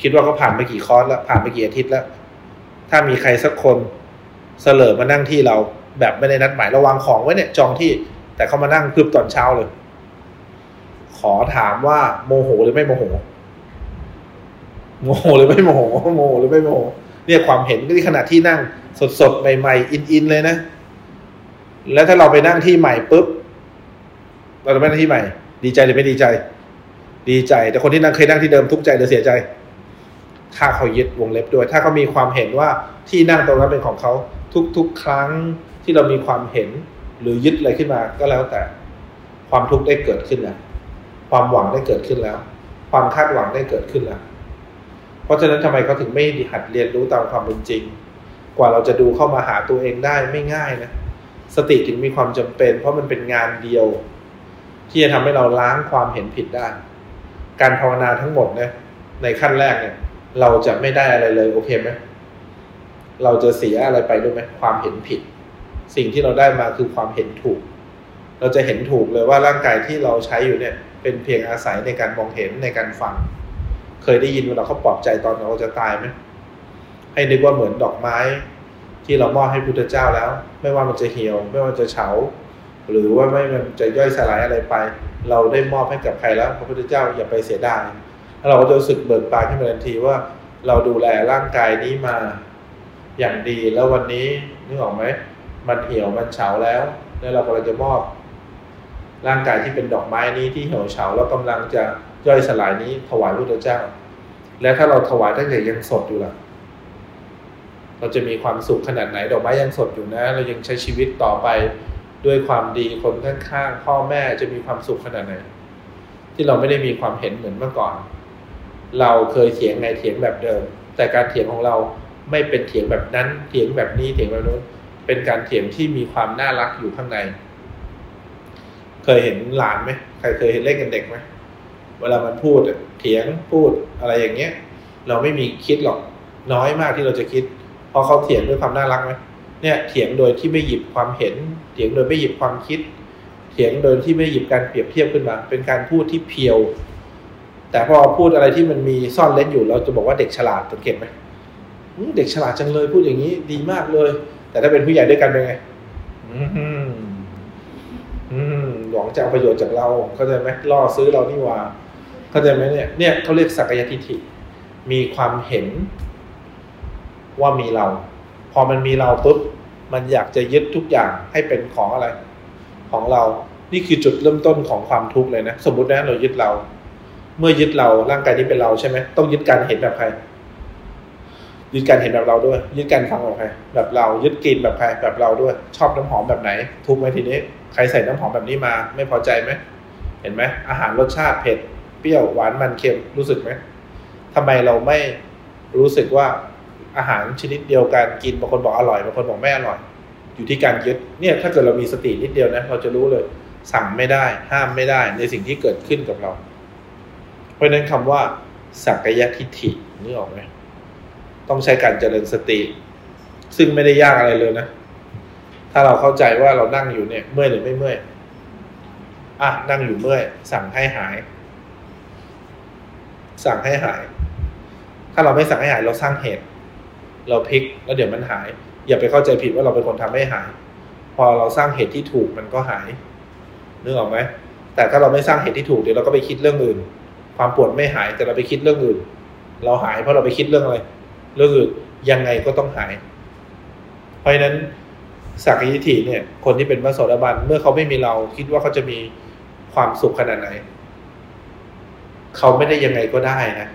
คิดว่าเขาผ่านไปกี่คอร์สแล้วผ่านไปกี่อาทิตย์แล้วถ้ามีใครสักคนเสลอมานั่งที่เราแบบไม่ได้นัดหมายระวังของไว้เนี่ยจองที่แต่เขามานั่งคืบตอนเช้าเลยขอถามว่าโมโหหรือไม่โมโหโมโหหรือไม่โมโหโมโหหรือไม่โมโหเรียกความเห็นก็ที่ขณะที่นั่งสดๆใหม่ๆอินๆเลยนะแล้วถ้าเราไปนั่งที่ใหม่ปุ๊บเราจะไปนั่งที่ใหม่ดีใจหรือไม่ดีใจดีใจแต่คนที่นั่งเคยนั่งที่เดิมทุกข์ใจหรือเสียใจถ้าเขายึดวงเล็บด้วยถ้าเขามีความเห็นว่าที่นั่งตรงนั้นเป็นของเขาทุกๆครั้งที่เรามีความเห็นหรือยึดอะไรขึ้นมาก็แล้วแต่ความทุกข์ได้เกิดขึ้นแล้วความหวังได้เกิดขึ้นแล้วความคาดหวังได้เกิดขึ้นแล้วเพราะฉะนั้นทำไมเขาถึงไม่หัดเรียนรู้ตามความเป็นจริงกว่าเราจะดูเข้ามาหาตัวเองได้ไม่ง่ายนะสติถึงมีความจำเป็นเพราะมันเป็นงานเดียวที่จะทำให้เราล้างความเห็นผิดได้การภาวนาทั้งหมดนะในขั้นแรกเนี่ยเราจะไม่ได้อะไรเลยโอเคไหมเราจะเสียอะไรไปด้วยไหมความเห็นผิดสิ่งที่เราได้มาคือความเห็นถูกเราจะเห็นถูกเลยว่าร่างกายที่เราใช้อยู่เนี่ยเป็นเพียงอาศัยในการมองเห็นในการฟังเคยได้ยินเวลาเขาปลอบใจตอนเราจะตายไหมให้นึกว่าเหมือนดอกไม้ที่เรามอบให้พุทธเจ้าแล้วไม่ว่ามันจะเหี่ยวไม่ว่าจะเฉาหรือว่าไม่มันจะย่อยสลายอะไรไปเราได้มอบให้กับใครแล้วพระพุทธเจ้าอย่าไปเสียดายเราก็จะรู้สึกเบิกบานขึ้นมาทันทีว่าเราดูแลร่างกายนี้มาอย่างดีแล้ววันนี้นึกออกไหมมันเหี่ยวมันเฉาแล้วแล้วเรากำลังจะมอบร่างกายที่เป็นดอกไม้นี้ที่เหี่ยวเฉาแล้วกำลังจะย่อยสลายนี้ถวายพุทธเจ้าและถ้าเราถวายตั้งแต่ยังสดอยู่ล่ะเราจะมีความสุขขนาดไหนดอกไม้ยังสดอยู่นะเรายังใช้ชีวิตต่อไปด้วยความดีคนข้างๆพ่อแม่จะมีความสุขขนาดไหนที่เราไม่ได้มีความเห็นเหมือนเมื่อก่อนเราเคยเถียงในเถียงแบบเดิมแต่การเถียงของเราไม่เป็นเถียงแบบนั้นเถียงแบบนี้เถียงแบบนู้นเป็นการเถียงที่มีความน่ารักอยู่ข้างในเคยเห็นหลานไหมใครเคยเห็นเล่นกันเด็กไหมเวลามันพูดเถียงพูดอะไรอย่างเงี้ยเราไม่มีคิดหรอกน้อยมากที่เราจะคิดเพราะเขาเถียงด้วยความน่ารักไหมเนี่ยเถียงโดยที่ไม่หยิบความเห็นเถียงโดยไม่หยิบความคิดเถียงโดยที่ไม่หยิบการเปรียบเทียบขึ้นมาเป็นการพูดที่เพียวแต่พอพูดอะไรที่มันมีซ่อนเล่นอยู่เราจะบอกว่าเด็กฉลาดสังเกตไหมเด็กฉลาดจังเลยพูดอย่างนี้ดีมากเลยแต่ถ้าเป็นผู้ใหญ่ด้วยกันเป็นไงหวังจะเอาประโยชน์จากเราเข้าใจไหมล่อซื้อเรานี่ว่าเข้าใจไหมเนี่ยเนี่ยเขาเรียกสักยทิฐิมีความเห็นว่ามีเราพอมันมีเราปุ๊บมันอยากจะยึดทุกอย่างให้เป็นของอะไรของเรานี่คือจุดเริ่มต้นของความทุกข์เลยนะสมมตินะเรายึดเราเมื่อยึดเราร่างกายนี้เป็นเราใช่ไหมต้องยึดการเห็นแบบใคร ยึดการเห็นแบบเราด้วยยึดการฟังแบบใครแบบเรายึดกลิ่นแบบใครแบบเราด้วยชอบน้ำหอมแบบไหนทุบไหมทีนี้ใครใส่น้ำหอมแบบนี้มาไม่พอใจไหมเห็นไหมอาหารรสชาติเผ็ดเปรี้ยวหวานมันเค็มรู้สึกไหมทำไมเราไม่รู้สึกว่าอาหารชนิดเดียวกันกินบางคนบอกอร่อยบางคนบอกไม่อร่อยอยู่ที่การยึดเนี่ยถ้าเกิดเรามีสตินิดเดียวนะเราจะรู้เลยสั่งไม่ได้ห้ามไม่ได้ในสิ่งที่เกิดขึ้นกับเราเพราะฉะนั้นคำว่าสักกายทิฏฐินึกออกไหมต้องใช้การเจริญสติซึ่งไม่ได้ยากอะไรเลยนะถ้าเราเข้าใจว่าเรานั่งอยู่เนี่ยเมื่อยหรือไม่เมื่อยอ่ะนั่งอยู่เมื่อยสั่งให้หายสั่งให้หายถ้าเราไม่สั่งให้หายเราสร้างเหตุเราพลิกแล้วเดี๋ยวมันหายอย่าไปเข้าใจผิดว่าเราเป็นคนทำให้หายพอเราสร้างเหตุที่ถูกมันก็หายนึกออกไหมแต่ถ้าเราไม่สร้างเหตุที่ถูกเดี๋ยวเราก็ไปคิดเรื่องอื่นความปวดไม่หายแต่เราไปคิดเรื่องอื่นเราหายเพราะเราไปคิดเรื่องอะไรเรื่องอื่นยังไงก็ต้องหายเพราะฉะนั้นสักกายทิฏฐิเนี่ยคนที่เป็นพระโสดาบันเมื่อเขาไม่มีเราคิดว่าเขาจะมีความสุขขนาดไหนเขาไม่ได้ยังไงก็ได้นะ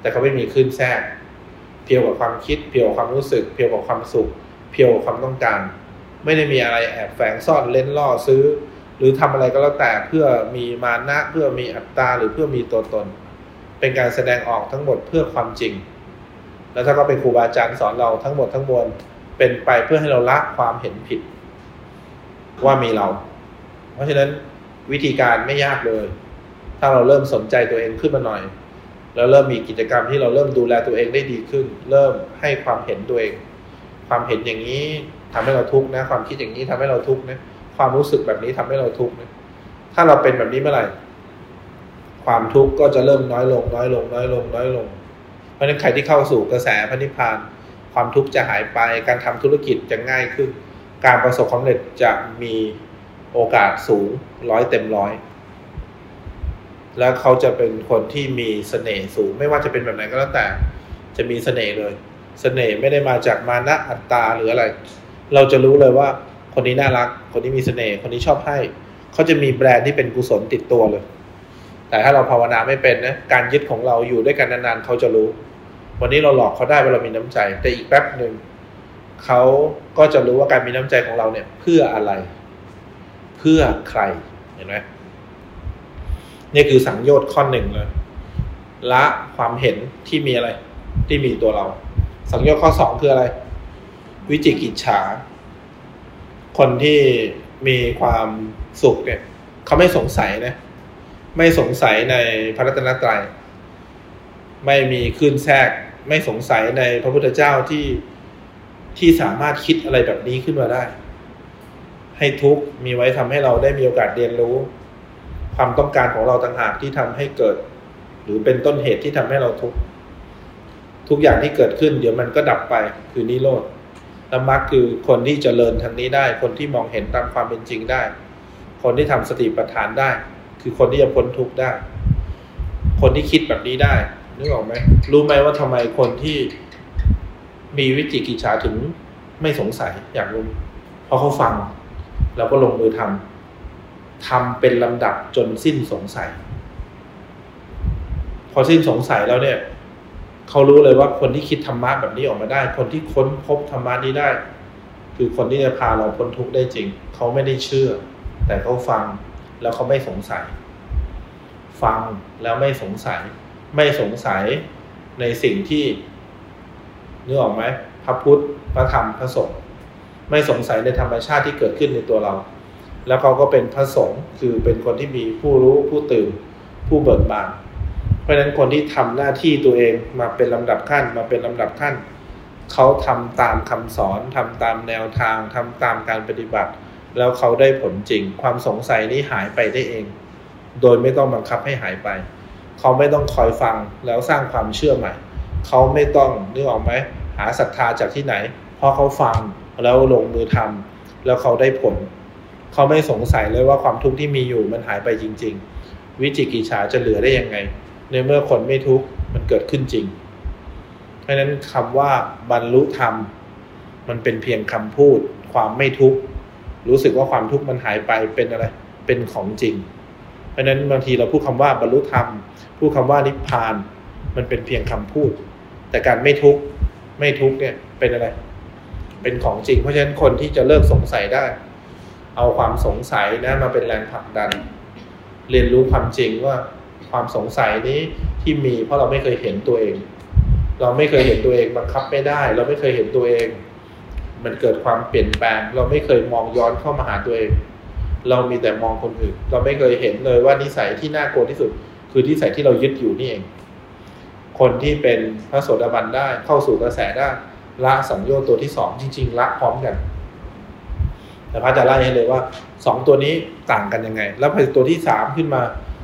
แต่เขาไม่มีคลื่นแทรกเพียวกับความคิดเพียวกับความรู้สึกเพียวกับความสุขเพียวกับความต้องการไม่ได้มีอะไรแอบแฝงซ่อนเล่นล่อซื้อหรือทำอะไรก็แล้วแต่เพื่อมีมานะเพื่อมีอัตตาหรือเพื่อมีตัวตนเป็นการแสดงออกทั้งหมดเพื่อความจริงแล้วถ้าก็เป็นครูบาอาจารย์สอนเราทั้งหมดทั้งมวลเป็นไปเพื่อให้เราละความเห็นผิดว่ามีเราเพราะฉะนั้นวิธีการไม่ยากเลยถ้าเราเริ่มสนใจตัวเองขึ้นมาหน่อยแล้วเริ่มมีกิจกรรมที่เราเริ่มดูแลตัวเองได้ดีขึ้นเริ่มให้ความเห็นตัวเองความเห็นอย่างนี้ทำให้เราทุกข์นะความคิดอย่างนี้ทำให้เราทุกข์นะความรู้สึกแบบนี้ทำให้เราทุกข์นะถ้าเราเป็นแบบนี้เมื่อไหร่ความทุกข์ก็จะเริ่มน้อยลงน้อยลงน้อยลงน้อยลงเพราะฉะนั้นใครที่เข้าสู่กระแสพระนิพพานความทุกข์จะหายไปการทำธุรกิจจะง่ายขึ้นการประสบความสำเร็จจะมีโอกาสสูงร้อยเต็มร้อยแล้วเขาจะเป็นคนที่มีเสน่ห์สูงไม่ว่าจะเป็นแบบไหนก็แล้วแต่จะมีเสน่ห์เลยเสน่ห์ไม่ได้มาจากมานะอัตตาหรืออะไรเราจะรู้เลยว่าคนนี้น่ารักคนนี้มีเสน่ห์คนนี้ชอบให้เขาจะมีแบรนด์ที่เป็นกุศลติดตัวเลยแต่ถ้าเราภาวนาไม่เป็นนะการยึดของเราอยู่ด้วยกันนานๆเขาจะรู้วันนี้เราหลอกเขาได้ว่าเรามีน้ำใจแต่อีกแป๊บนึงเขาก็จะรู้ว่าการมีน้ำใจของเราเนี่ยเพื่ออะไรเพื่อใครเห็นไหมนี่คือสังโยชน์ข้อหนึ่งเลยละความเห็นที่มีอะไรที่มีตัวเราสังโยชน์ข้อสองคืออะไรวิจิกิจฉาคนที่มีความสุขเนี่ยเขาไม่สงสัยนะไม่สงสัยในพระรัตนตรัยไม่มีคลื่นแทรกไม่สงสัยในพระพุทธเจ้าที่ที่สามารถคิดอะไรแบบนี้ขึ้นมาได้ให้ทุกข์มีไว้ทำให้เราได้มีโอกาสเรียนรู้ความต้องการของเราต่างหากที่ทำให้เกิดหรือเป็นต้นเหตุที่ทำให้เราทุกข์ทุกอย่างที่เกิดขึ้นเดี๋ยวมันก็ดับไปคือนิโรธและมรรคคือคนที่เจริญทางนี้ได้คนที่มองเห็นตามความเป็นจริงได้คนที่ทำสติปัฏฐานได้คือคนที่จะพ้นทุกข์ได้คนที่คิดแบบนี้ได้นึกออกไหมรู้ไหมว่าทำไมคนที่มีวิจิกิจฉาถึงไม่สงสัยอยากรู้เพราะเขาฟังแล้วก็ลงมือทำทำเป็นลำดับจนสิ้นสงสัยพอสิ้นสงสัยแล้วเนี่ยเขารู้เลยว่าคนที่คิดธรรมะแบบนี้ออกมาได้คนที่ค้นพบธรรมะนี้ได้คือคนที่จะพาเราพ้นทุกข์ได้จริงเขาไม่ได้เชื่อแต่เขาฟังแล้วเขาไม่สงสัยฟังแล้วไม่สงสัยไม่สงสัยในสิ่งที่นึกออกไหมพระพุทธพระธรรมพระสงฆ์ไม่สงสัยในธรรมชาติที่เกิดขึ้นในตัวเราแล้วเขาก็เป็นพระสงฆ์คือเป็นคนที่มีผู้รู้ผู้ตื่นผู้เบิกบานเพราะฉะนั้นคนที่ทำหน้าที่ตัวเองมาเป็นลำดับขั้นมาเป็นลำดับขั้นเขาทำตามคำสอนทำตามแนวทางทำตามการปฏิบัติแล้วเขาได้ผลจริงความสงสัยนี้หายไปได้เองโดยไม่ต้องบังคับให้หายไปเขาไม่ต้องคอยฟังแล้วสร้างความเชื่อใหม่เขาไม่ต้องนึกออกไหมหาศรัทธาจากที่ไหนเพราะเขาฟังแล้วลงมือทำแล้วเขาได้ผลเขาไม่สงสัยเลยว่าความทุกข์ที่มีอยู่มันหายไปจริงๆวิจิกิจฉาจะเหลือได้ยังไงในเมื่อคนไม่ทุกข์มันเกิดขึ้นจริงเพราะฉะนั้นคำว่าบรรลุธรรมมันเป็นเพียงคำพูดความไม่ทุกข์รู้สึกว่าความทุกข์มันหายไปเป็นอะไรเป็นของจริงเพราะฉะนั้นบางทีเราพูดคำว่าบรรลุธรรมพูดคำว่านิพพานมันเป็นเพียงคำพูด แต่การไม่ทุกข์ไม่ทุกข์เนี่ยเป็นอะไรเป็นของจริงเพราะฉะนั้นคนที่จะเลิกสงสัยได้เอาความสงสัยนะมาเป็นแรงผลักดันเรียนรู้ความจริงว่าความสงสัยนี้ที่มีเพราะเราไม่เคยเห็นตัวเองเราไม่เคยเห็นตัวเองบังคับไม่ได้เราไม่เคยเห็นตัวเองมันเกิดความเปลี่ยนแปลงเราไม่เคยมองย้อนเข้ามาหาตัวเองเรามีแต่มองคนอื่นเราไม่เคยเห็นเลยว่านิสัยที่น่ากลัวที่สุดคือนิสัยที่เรายึดอยู่นี่เองคนที่เป็นพระโสดาบันได้เข้าสู่กระแสได้ละสังโยชน์ตัวที่สองจริงๆละพร้อมกันแต่พระจะไล่ให้เลยว่าสองตัวนี้ต่างกันยังไงแล้วพอตัวที่สามขึ้นมา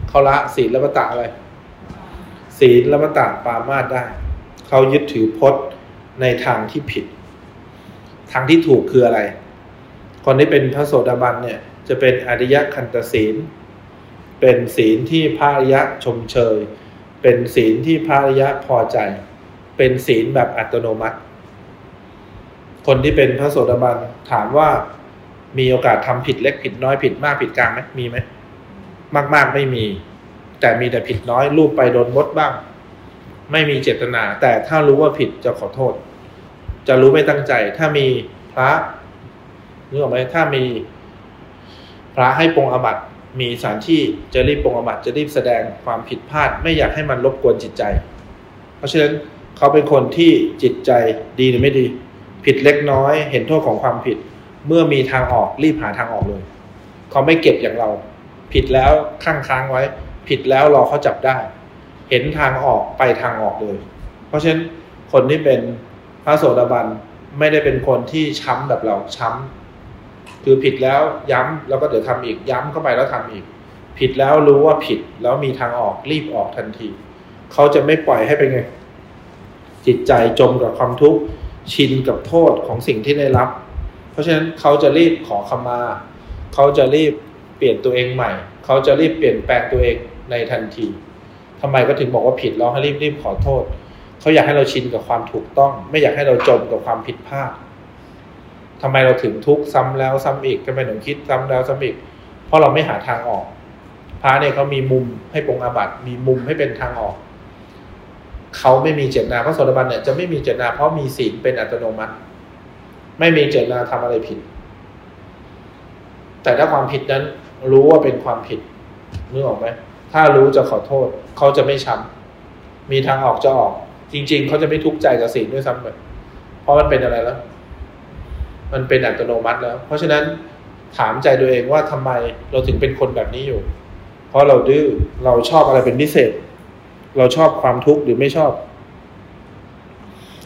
เขาละศีลละมัตตะอะไรศีลละมัตตะปามาสได้เขายึดถือพจน์ในทางที่ผิดทางที่ถูกคืออะไรคนที่เป็นพระโสดาบันเนี่ยจะเป็นอริยคันธศีลเป็นศีลที่พระอริยะชมเชยเป็นศีลที่พระอริยะพอใจเป็นศีลแบบอัตโนมัติคนที่เป็นพระโสดาบันถามว่ามีโอกาสทำผิดเล็กผิดน้อยผิดมากผิดกลางไหมมีไหมมากๆไม่มีแต่มีแต่ผิดน้อยลูบไปโดนมดบ้างไม่มีเจตนาแต่ถ้ารู้ว่าผิดจะขอโทษจะรู้ไม่ตั้งใจถ้ามีพระนึกออกไหมถ้ามีพระให้ปรงอาบัติมีสถานที่จะรีบปรงอาบัติจะรีบแสดงความผิดพลาดไม่อยากให้มันรบกวนจิตใจเพราะฉะนั้นเขาเป็นคนที่จิตใจดีหรือไม่ดีผิดเล็กน้อยเห็นโทษของความผิดเมื่อมีทางออกรีบหาทางออกเลยเขาไม่เก็บอย่างเราผิดแล้วค้างค้างไว้ผิดแล้วรอเขาจับได้เห็นทางออกไปทางออกเลยเพราะฉะนั้นคนที่เป็นพระโสดาบันไม่ได้เป็นคนที่ช้ำแบบเราช้ำคือผิดแล้วย้ำแล้วก็เดี๋ยวทำอีกย้ำเข้าไปแล้วทำอีกผิดแล้วรู้ว่าผิดแล้วมีทางออกรีบออกทันทีเขาจะไม่ปล่อยให้เป็นไงจิตใจจมกับความทุกข์ชินกับโทษของสิ่งที่ได้รับเพราะฉะนั้นเขาจะรีบขอขมาเขาจะรีบเปลี่ยนตัวเองใหม่เขาจะรีบเปลี่ยนแปลงตัวเองในทันทีทำไมก็ถึงบอกว่าผิดแล้วให้รีบรีบขอโทษเขาอยากให้เราชินกับความถูกต้องไม่อยากให้เราจมกับความผิดพลาดทำไมเราถึงทุกข์ซ้ำแล้วซ้ำอีกทำไมถึงคิดซ้ำแล้วซ้ำอีกเพราะเราไม่หาทางออกพระเนี่ยเขามีมุมให้ปรงอาบัติมีมุมให้เป็นทางออกเขาไม่มีเจตนาพระโสดาบันเนี่ยจะไม่มีเจตนาเพราะมีศีลเป็นอัตโนมัติไม่มีเจตนาทำอะไรผิดแต่ถ้าความผิดนั้นรู้ว่าเป็นความผิดนึกออกไหมถ้ารู้จะขอโทษเขาจะไม่ช้ำมีทางออกจะออกจริงๆเขาจะไม่ทุกข์ใจกับสิ่งด้วยซ้ำไปเพราะมันเป็นอะไรแล้วมันเป็นอัตโนมัติแล้วเพราะฉะนั้นถามใจตัวเองว่าทำไมเราถึงเป็นคนแบบนี้อยู่เพราะเราดื้อเราชอบอะไรเป็นพิเศษเราชอบความทุกข์หรือไม่ชอบ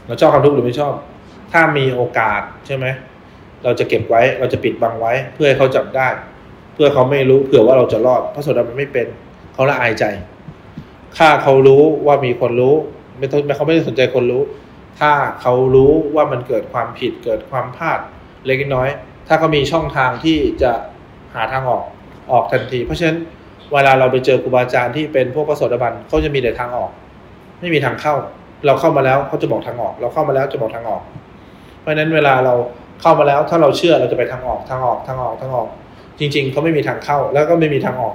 เราชอบความทุกข์หรือไม่ชอบถ้ามีโอกาสใช่ไหมเราจะเก็บไว้เราจะปิดบังไว้เพื่อให้เขาจับได้เพื่อเขาไม่รู้เผื่อว่าเราจะรอดเพราะส่วนเราไม่เป็นเขาละอายใจถ้าเขารู้ว่ามีคนรู้ไม่ต้องเขาไม่ได้สนใจคนรู้ถ้าเขารู้ว่ามันเกิดความผิดเกิดความพลาดเล็กน้อยถ้าเขามีช่องทางที่จะหาทางออกออกทันทีเพราะฉะนั้นเวลาเราไปเจอครูบาอาจารย์ที่เป็นพวกพระโสดาบันเขาจะมีแต่ทางออกไม่มีทางเข้าเราเข้ามาแล้วเขาจะบอกทางออกเราเข้ามาแล้วจะบอกทางออกเพราะฉะนั้นเวลาเราเข้ามาแล้วถ้าเราเชื่อเราจะไปทางออกทางออกทางออกทางออกจริงๆเขาไม่มีทางเข้าแล้วก็ไม่มีทางออก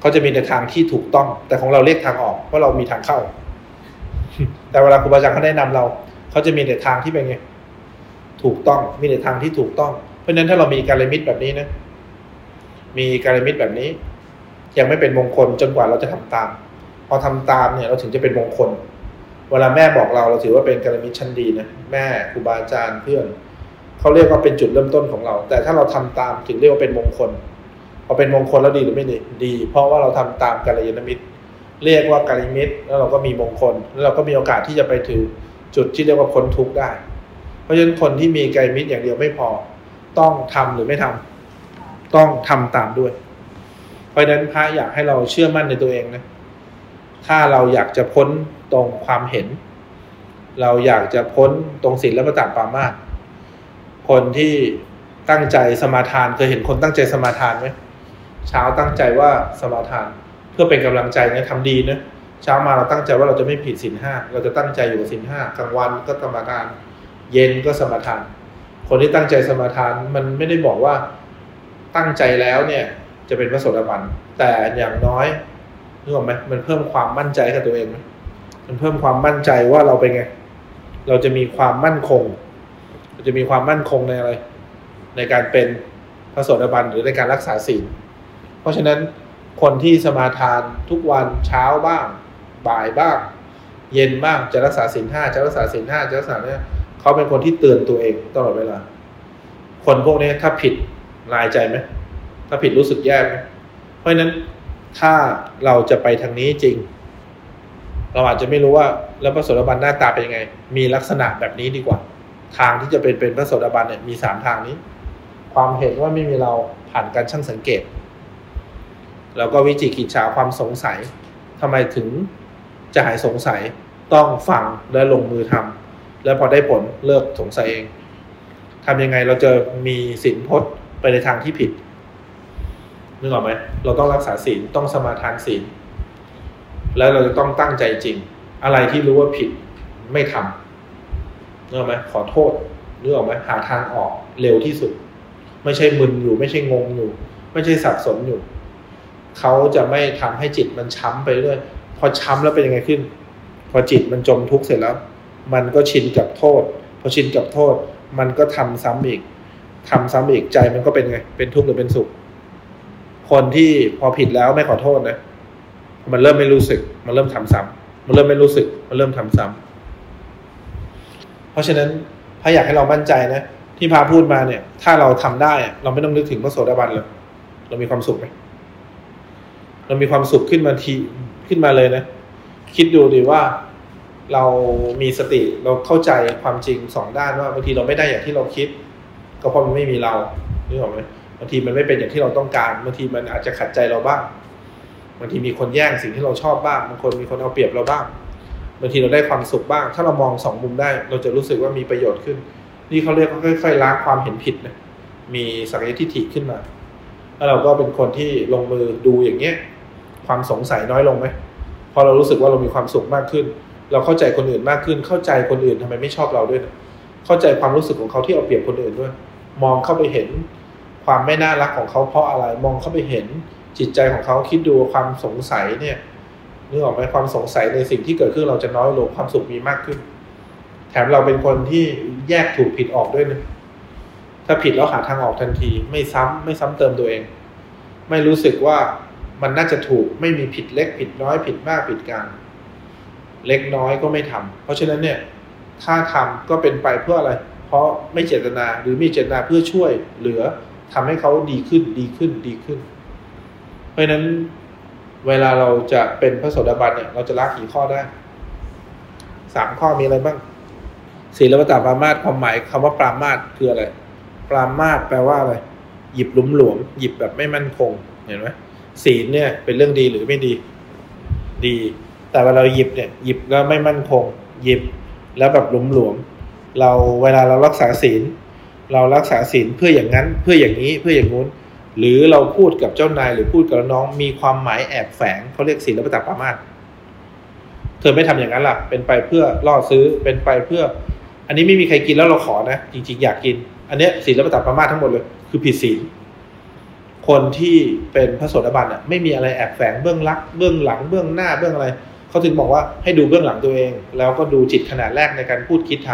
เขาจะมีแต่ทางที่ถูกต้องแต่ของเราเรียกทางออกเพราะเรามีทางเข้าแต่เวลาครูบาอาจารย์เขาแนะนำเราเขาจะมีแต่ทางที่เป็นไงถูกต้องมีแต่ทางที่ถูกต้องเพราะฉะนั้นถ้าเรามีกัลยาณมิตรแบบนี้นะมีกัลยาณมิตรแบบนี้ยังไม่เป็นมงคลจนกว่าเราจะทำตามพอทำตามเนี่ยเราถึงจะเป็นมงคลเวลาแม่บอกเราเราถือว่าเป็นกัลยาณมิตรชั้นดีนะแม่ครูบาอาจารย์เพื่อนเขาเรียกว่าเป็นจุดเริ่มต้นของเราแต่ถ้าเราทำตามถึงเรียกว่าเป็นมงคลพอเป็นมงคลแล้วดีหรือไม่ดีดีเพราะว่าเราทำตามกัลยาณมิตรเรียกว่ากัลยาณมิตรแล้วเราก็มีมงคลแล้วเราก็มีโอกาสที่จะไปถึงจุดที่เรียกว่าพ้นทุกข์ได้เพราะฉะนั้นคนที่มีกัลยาณมิตรอย่างเดียวไม่พอต้องทำหรือไม่ทำต้องทำตามด้วยเพราะฉะนั้นพระอยากให้เราเชื่อมั่นในตัวเองนะถ้าเราอยากจะพ้นตรงความเห็นเราอยากจะพ้นตรงศีลและมัตตะปามาสคนที่ตั้งใจสมาทานเคยเห็นคนตั้งใจสมาทานไหมเช้าตั้งใจว่าสมาทานเพื่อเป็นกำลังใจนะทำดีนะเช้ามาเราตั้งใจว่าเราจะไม่ผิดศีลห้าเราจะตั้งใจอยู่กับศีลห้ากลางวันก็สมาทานเย็นก็สมาทานคนที่ตั้งใจสมาทานมันไม่ได้บอกว่าตั้งใจแล้วเนี่ยจะเป็นพระโสดาบันแต่อย่างน้อยนึกออกไหมมันเพิ่มความมั่นใจกับตัวเอง มันเพิ่มความมั่นใจว่าเราเป็นไงเราจะมีความมั่นคงเราจะมีความมั่นคงในอะไรในการเป็นพระโสดาบันหรือในการรักษาศีลเพราะฉะนั้นคนที่สมาทานทุกวันเช้าบ้างบ่ายบ้างเย็นบ้างจะรักษาศีลห้าจะรักษาศีลห้าจะรักษาเนี่ยเขาเป็นคนที่เตือนตัวเองตลอดเวลาคนพวกนี้ถ้าผิดลายใจไหมถ้าผิดรู้สึกแย่ไหมเพราะฉะนั้นถ้าเราจะไปทางนี้จริงเราอาจจะไม่รู้ว่าแล้วพระโสดาบันหน้าตาเป็นยังไงมีลักษณะแบบนี้ดีกว่าทางที่จะเป็นเป็นพระโสดาบันเนี่ยมีสามทางนี้ความเห็นว่าไม่มีเราผ่านการช่างสังเกตแล้วก็วิจิกิจฉาความสงสัยทำไมถึงจะหายสงสัยต้องฟังและลงมือทำและพอได้ผลเลิกสงสัยเองทำยังไงเราจะมีศีลพจน์ไปในทางที่ผิดนึกออกไหมเราต้องรักษาศีลต้องสมาทานศีลแล้วเราจะต้องตั้งใจจริงอะไรที่รู้ว่าผิดไม่ทำนึกออกไหมขอโทษนึกออกไหมหาทางออกเร็วที่สุดไม่ใช่มึนอยู่ไม่ใช่งงอยู่ไม่ใช่สับสนอยู่เขาจะไม่ทำให้จิตมันช้ำไปเรื่อยพอช้ำแล้วเป็นยังไงขึ้นพอจิตมันจมทุกข์เสร็จแล้วมันก็ชินกับโทษพอชินกับโทษมันก็ทำซ้ำอีกทำซ้ำอีกใจมันก็เป็นไงเป็นทุกข์หรือเป็นสุขคนที่พอผิดแล้วไม่ขอโทษนะมันเริ่มไม่รู้สึกมันเริ่มทำซ้ำมันเริ่มไม่รู้สึกมันเริ่มทำซ้ำเพราะฉะนั้นถ้าอยากให้เรามั่นใจนะที่พาพูดมาเนี่ยถ้าเราทำได้เราไม่ต้องนึกถึงพระโสดาบันเลยเรามีความสุขไหมเรามีความสุขขึ้นมาทีขึ้นมาเลยนะคิดดูดิว่าเรามีสติเราเข้าใจความจริงสองด้านว่าบางทีเราไม่ได้อย่างที่เราคิดก็เพราะมันไม่มีเรานึกออกไหมบางทีมันไม่เป็นอย่างที่เราต้องการบางทีมันอาจจะขัดใจเราบ้างบางทีมีคนแย่งสิ่งที่เราชอบบ้างบางคนมีคนเอาเปรียบเราบ้างบางทีเราได้ความสุขบ้างถ้าเรามองสองมุมได้เราจะรู้สึกว่ามีประโยชน์ขึ้นนี่เขาเรียกว่าค่อยๆล้างความเห็นผิดนะมีสักยทิฏฐิขึ้นมาแล้วเราก็เป็นคนที่ลงมือดูอย่างเงี้ยความสงสัยน้อยลงไหมพอเรารู้สึกว่าเรามีความสุขมากขึ้นเราเข้าใจคนอื่นมากขึ้นเข้าใจคนอื่นทำไมไม่ชอบเราด้วยนะเข้าใจความรู้สึกของเขาที่เอาเปรียบคนอื่นด้วยมองเข้าไปเห็นความไม่น่ารักของเขาเพราะอะไรมองเข้าไปเห็นจิตใจของเขาคิดดูความสงสัยเนี่ยนึกออกไหมความสงสัยในสิ่งที่เกิดขึ้นเราจะน้อยลงความสุขมีมากขึ้นแถมเราเป็นคนที่แยกถูกผิดออกด้วยนะถ้าผิดแล้วหาทางออกทันทีไม่ซ้ำไม่ซ้ำเติมตัวเองไม่รู้สึกว่ามันน่าจะถูกไม่มีผิดเล็กผิดน้อยผิดมากผิดกลางเล็กน้อยก็ไม่ทำเพราะฉะนั้นเนี่ยถ้าทำก็เป็นไปเพื่ออะไรเพราะไม่เจตนาหรือมีเจตนาเพื่อช่วยเหลือทำให้เขาดีขึ้นดีขึ้นดีขึ้นเพราะฉะนั้นเวลาเราจะเป็นพระโสดาบันเนี่ยเราจะละกี่ข้อได้สามข้อมีอะไรบ้างศีลวัตตปรามาสความหมายคำว่าปรามาสคืออะไรปรามาสแปลว่าอะไรหยิบลุ่มหลวมหยิบแบบไม่มั่นคงเห็นไหมศีลเนี่ยเป็นเรื่องดีหรือไม่ดีดีแต่เวลาเราหยิบเนี่ยหยิบแล้วไม่มั่นคงหยิบแล้วแบบลุ่มหลวมเราเวลาเรารักษาศีลเรารักษาศีลเพื่ออย่างนั้นเพื่ออย่างนี้เพื่ออย่างนู้นหรือเราพูดกับเจ้านายหรือพูดกับน้องมีความหมายแอบแฝงเขาเรียกศีลวัตตปรามาสเธอไม่ทำอย่างนั้นล่ะเป็นไปเพื่อล่อซื้อเป็นไปเพื่ออันนี้ไม่มีใครกินแล้วเราขอนะจริงๆอยากกินอันเนี้ยศีลวัตตปรามาสทั้งหมดเลยคือผิดศีลคนที่เป็นพระโสดาบันอ่ะไม่มีอะไรแอบแฝงเบื้องลักเบื้องหลังเบื้องหน้าเบื้องอะไรเขาถึงบอกว่าให้ดูเบื้องหลังตัวเองแล้วก็ดูจิตขณะแรกในการพูดคิดท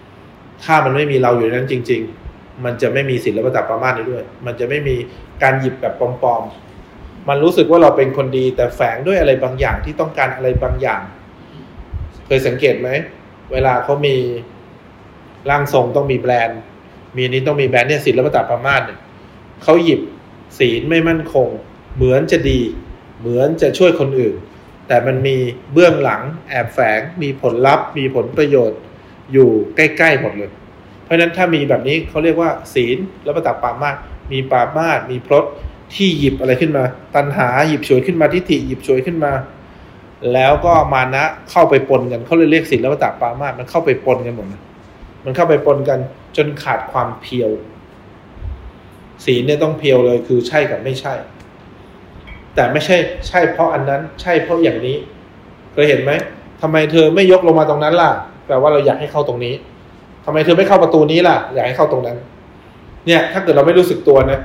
ำถ้ามันไม่มีเราอยู่ในนั้นจริงๆมันจะไม่มีศีลวัตตปรามาสนี้ด้วยมันจะไม่มีการหยิบแบบปลอมๆมันรู้สึกว่าเราเป็นคนดีแต่แฝงด้วยอะไรบางอย่างที่ต้องการอะไรบางอย่างเคยสังเกตไหมเวลาเขามีร่างทรงต้องมีแบรนด์มีนี้ต้องมีแบรนด์เนี่ยศีลวัตตปรามาสเนี่ยเขาหยิบศีลไม่มั่นคงเหมือนจะดีเหมือนจะช่วยคนอื่นแต่มันมีเบื้องหลังแอบแฝงมีผลลัพธ์มีผลประโยชน์อยู่ใกล้ๆหมดเลยเพราะฉะนั้นถ้ามีแบบนี้เขาเรียกว่าศีลวัตตปรามาสมีปรามาสมีพลดที่หยิบอะไรขึ้นมาตัณหาหยิบฉวยขึ้นมาทิฏฐิหยิบฉวยขึ้นมาแล้วก็มานะเข้าไปปนกันเขาเลยเรียกศีลวัตตปรามาสมันเข้าไปปนกันหมดมันเข้าไปปนกันจนขาดความเพียวศีลเนี่ยต้องเพียวเลยคือใช่กับไม่ใช่แต่ไม่ใช่ใช่เพราะอันนั้นใช่เพราะอย่างนี้เคยเห็นไหมทำไมเธอไม่ยกลงมาตรงนั้นล่ะแปลว่าเราอยากให้เข้าตรงนี้ทำไมเธอไม่เข้าประตูนี้ล่ะอยากให้เข้าตรงนั้นเนี่ยถ้าเกิดเราไม่รู้สึกตัวนะ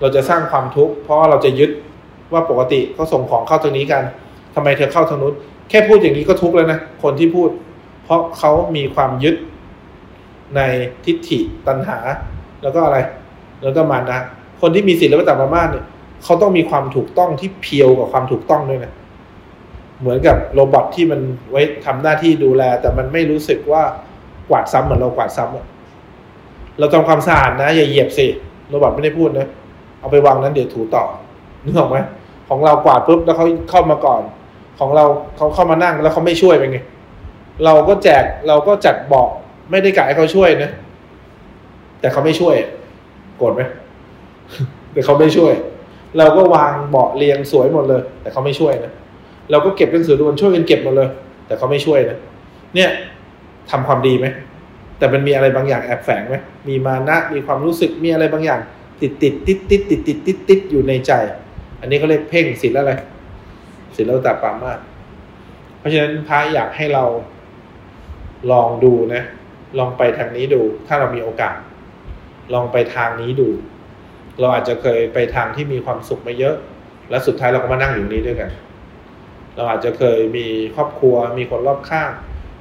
เราจะสร้างความทุกข์เพราะเราจะยึดว่าปกติเขาส่งของเข้าตรงนี้กัน ทำไมเธอเข้าทางนู้นแค่พูดอย่างนี้ก็ทุกข์แล้วนะคนที่พูดเพราะเขามีความยึดในทิฏฐิตัณหาแล้วก็อะไรแล้วก็มานะคนที่มีศีลและปฏิบัติมาเนี่ยเขาต้องมีความถูกต้องที่เพียวกับความถูกต้องด้วยนะเหมือนกับโรบอทที่มันไว้ทำหน้าที่ดูแลแต่มันไม่รู้สึกว่ากวาดซ้ำเหมือนเรากวาดซ้ำเราทำความสะอาดนะอย่าเหยียบสิโรบอทไม่ได้พูดนะเอาไปวางนั้นเดี๋ยวถูต่อนึกออกไหมของเรากวาดปุ๊บแล้วเขาเข้ามาก่อนของเราเขาเข้ามานั่งแล้วเขาไม่ช่วยเป็นไงเราก็แจกเราก็จัดเบาะไม่ได้กะให้เขาช่วยนะแต่เขาไม่ช่วยโกรธไหมแต่เขาไม่ช่วยเราก็วางเบาะเรียงสวยหมดเลยแต่เขาไม่ช่วยนะเราก็เก็บหนังสือด่วนช่วยกันเก็บหมดเลยแต่เขาไม่ช่วยนะเนี่ยทำความดีไหมแต่มันมีอะไรบางอย่างแอบแฝงไหมมีมานะมีความรู้สึกมีอะไรบางอย่างติดติดติดติดติดติดติดติดอยู่ในใจอันนี้เขาเรียกเพ่งศีลอะไรศีลเราตาปามาสเพราะฉะนั้นพระอยากให้เราลองดูนะลองไปทางนี้ดูถ้าเรามีโอกาสลองไปทางนี้ดูเราอาจจะเคยไปทางที่มีความสุขมาเยอะและสุดท้ายเราก็มานั่งอยู่นี้ด้วยกันเราอาจจะเคยมีครอบครัวมีคนรอบข้าง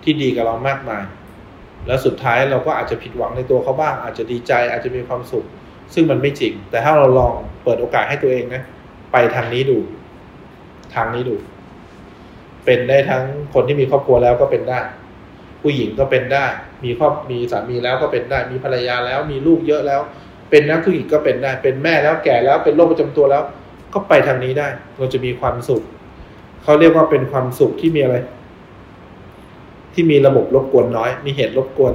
ที่ดีกับเรามากมายและสุดท้ายเราก็อาจจะผิดหวังในตัวเขาบ้างอาจจะดีใจอาจจะมีความสุขซึ่งมันไม่จริงแต่ถ้าเราลองเปิดโอกาสให้ตัวเองนะไปทางนี้ดูทางนี้ดูเป็นได้ทั้งคนที่มีครอบครัวแล้วก็เป็นได้ผู้หญิงก็เป็นได้มีครอบมีสามีแล้วก็เป็นได้มีภรรยาแล้วมีลูกเยอะแล้วเป็นนักธุรกิจก็เป็นได้เป็นแม่แล้วแก่แล้วเป็นโรคประจำตัวแล้วก็ไปทางนี้ได้เราจะมีความสุขเขาเรียกว่าเป็นความสุขที่มีอะไรที่มีระบบรบกวนน้อยมีเหตุรบกวน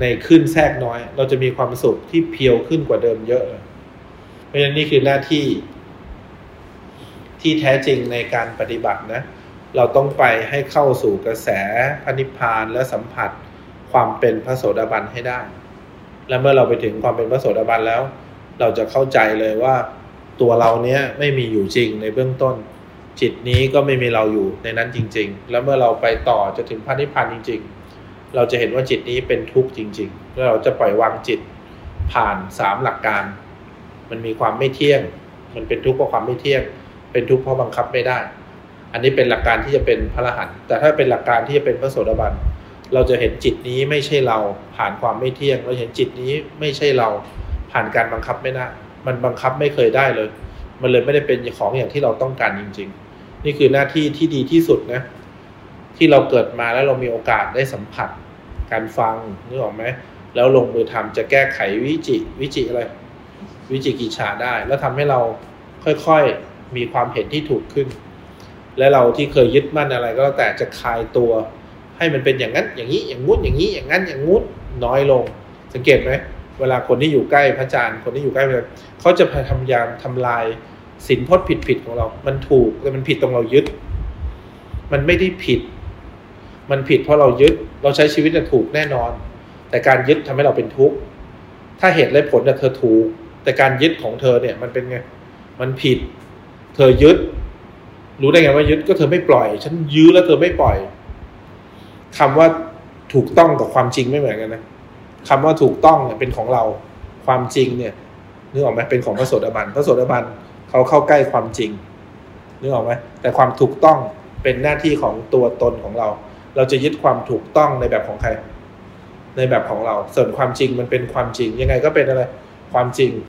ในคลื่นแทรกน้อยเราจะมีความสุขที่เพียวขึ้นกว่าเดิมเยอะเลยเพราะฉะนั้นนี่คือหน้าที่ที่แท้จริงในการปฏิบัตินะเราต้องไปให้เข้าสู่กระแสพระนิพพานและสัมผัสความเป็นพระโสดาบันให้ได้และเมื่อเราไปถึงความเป็นพระโสดาบันแล้วเราจะเข้าใจเลยว่าตัวเราเนี้ยไม่มีอยู่จริงในเบื้องต้นจิตนี้ก็ไม่มีเราอยู่ในนั้นจริงๆแล้วเมื่อเราไปต่อจะถึงพระนิพพานจริงๆเราจะเห็นว่าจิตนี้เป็นทุกข์จริงๆแล้วเราจะปล่อยวางจิตผ่านสามหลักการมันมีความไม่เที่ยงมันเป็นทุกข์เพราะความไม่เที่ยงเป็นทุกข์เพราะบังคับไม่ได้อันนี้เป็นหลักการที่จะเป็นพระอรหันต์แต่ถ้าเป็นหลักการที่จะเป็นพระโสดาบันเราจะเห็นจิตนี้ไม่ใช่เราผ่านความไม่เที่ยงเราเห็นจิตนี้ไม่ใช่เราผ่านการบังคับไม่ได้มันบังคับไม่เคยได้เลยมันเลยไม่ได้เป็นของอย่างที่เราต้องการจริงๆนี่คือหน้าที่ที่ดีที่สุดนะที่เราเกิดมาแล้วเรามีโอกาสได้สัมผัสการฟังนึกออกไหมแล้วลงมือทำจะแก้ไขวิจิวิจิอะไรวิจิกิจฉาได้แล้วทำให้เราค่อยๆมีความเห็นที่ถูกขึ้นและเราที่เคยยึดมั่นอะไรก็แล้วแต่จะคลายตัวให้มันเป็นอย่างนั้นอย่างนี้อย่างงู้นอย่างนี้อย่างนั้นอย่างงู้นน้อยลงสังเกตไหมเวลาคนที่อยู่ใกล้พระอาจารย์คนที่อยู่ใกล้เราเขาจะพยายามทำลายศีลพจน์ผิดๆของเรามันถูกแต่มันผิดตรงเรายึดมันไม่ได้ผิดมันผิดเพราะเรายึดเราใช้ชีวิตน่ะถูกแน่นอนแต่การยึดทำให้เราเป็นทุกข์ถ้าเหตุและผลน่ะเธอถูกแต่การยึดของเธอเนี่ยมันเป็นไงมันผิดเธอยึดรู้ได้ไงว่ายึดก็เธอไม่ปล่อยฉันยื้อแล้วเธอไม่ปล่อยคำว่าถูกต้องกับความจริงไม่เหมือนกันนะคำว่าถูกต้องเนี่ยเป็นของเราความจริงเนี่ยนึกออกไหมเป็นของพระโสดาบันพระโสดาบันเขาเข้าใกล้ความจริงนึกออกไหมแต่ความถูกต้องเป็นหน้าที่ของตัวตนของเราเราจะยึดความถูกต้องในแบบของใครในแบบของเราส่วนความจริงมันเป็นความจริงยังไงก็เป็นอะไรความจริง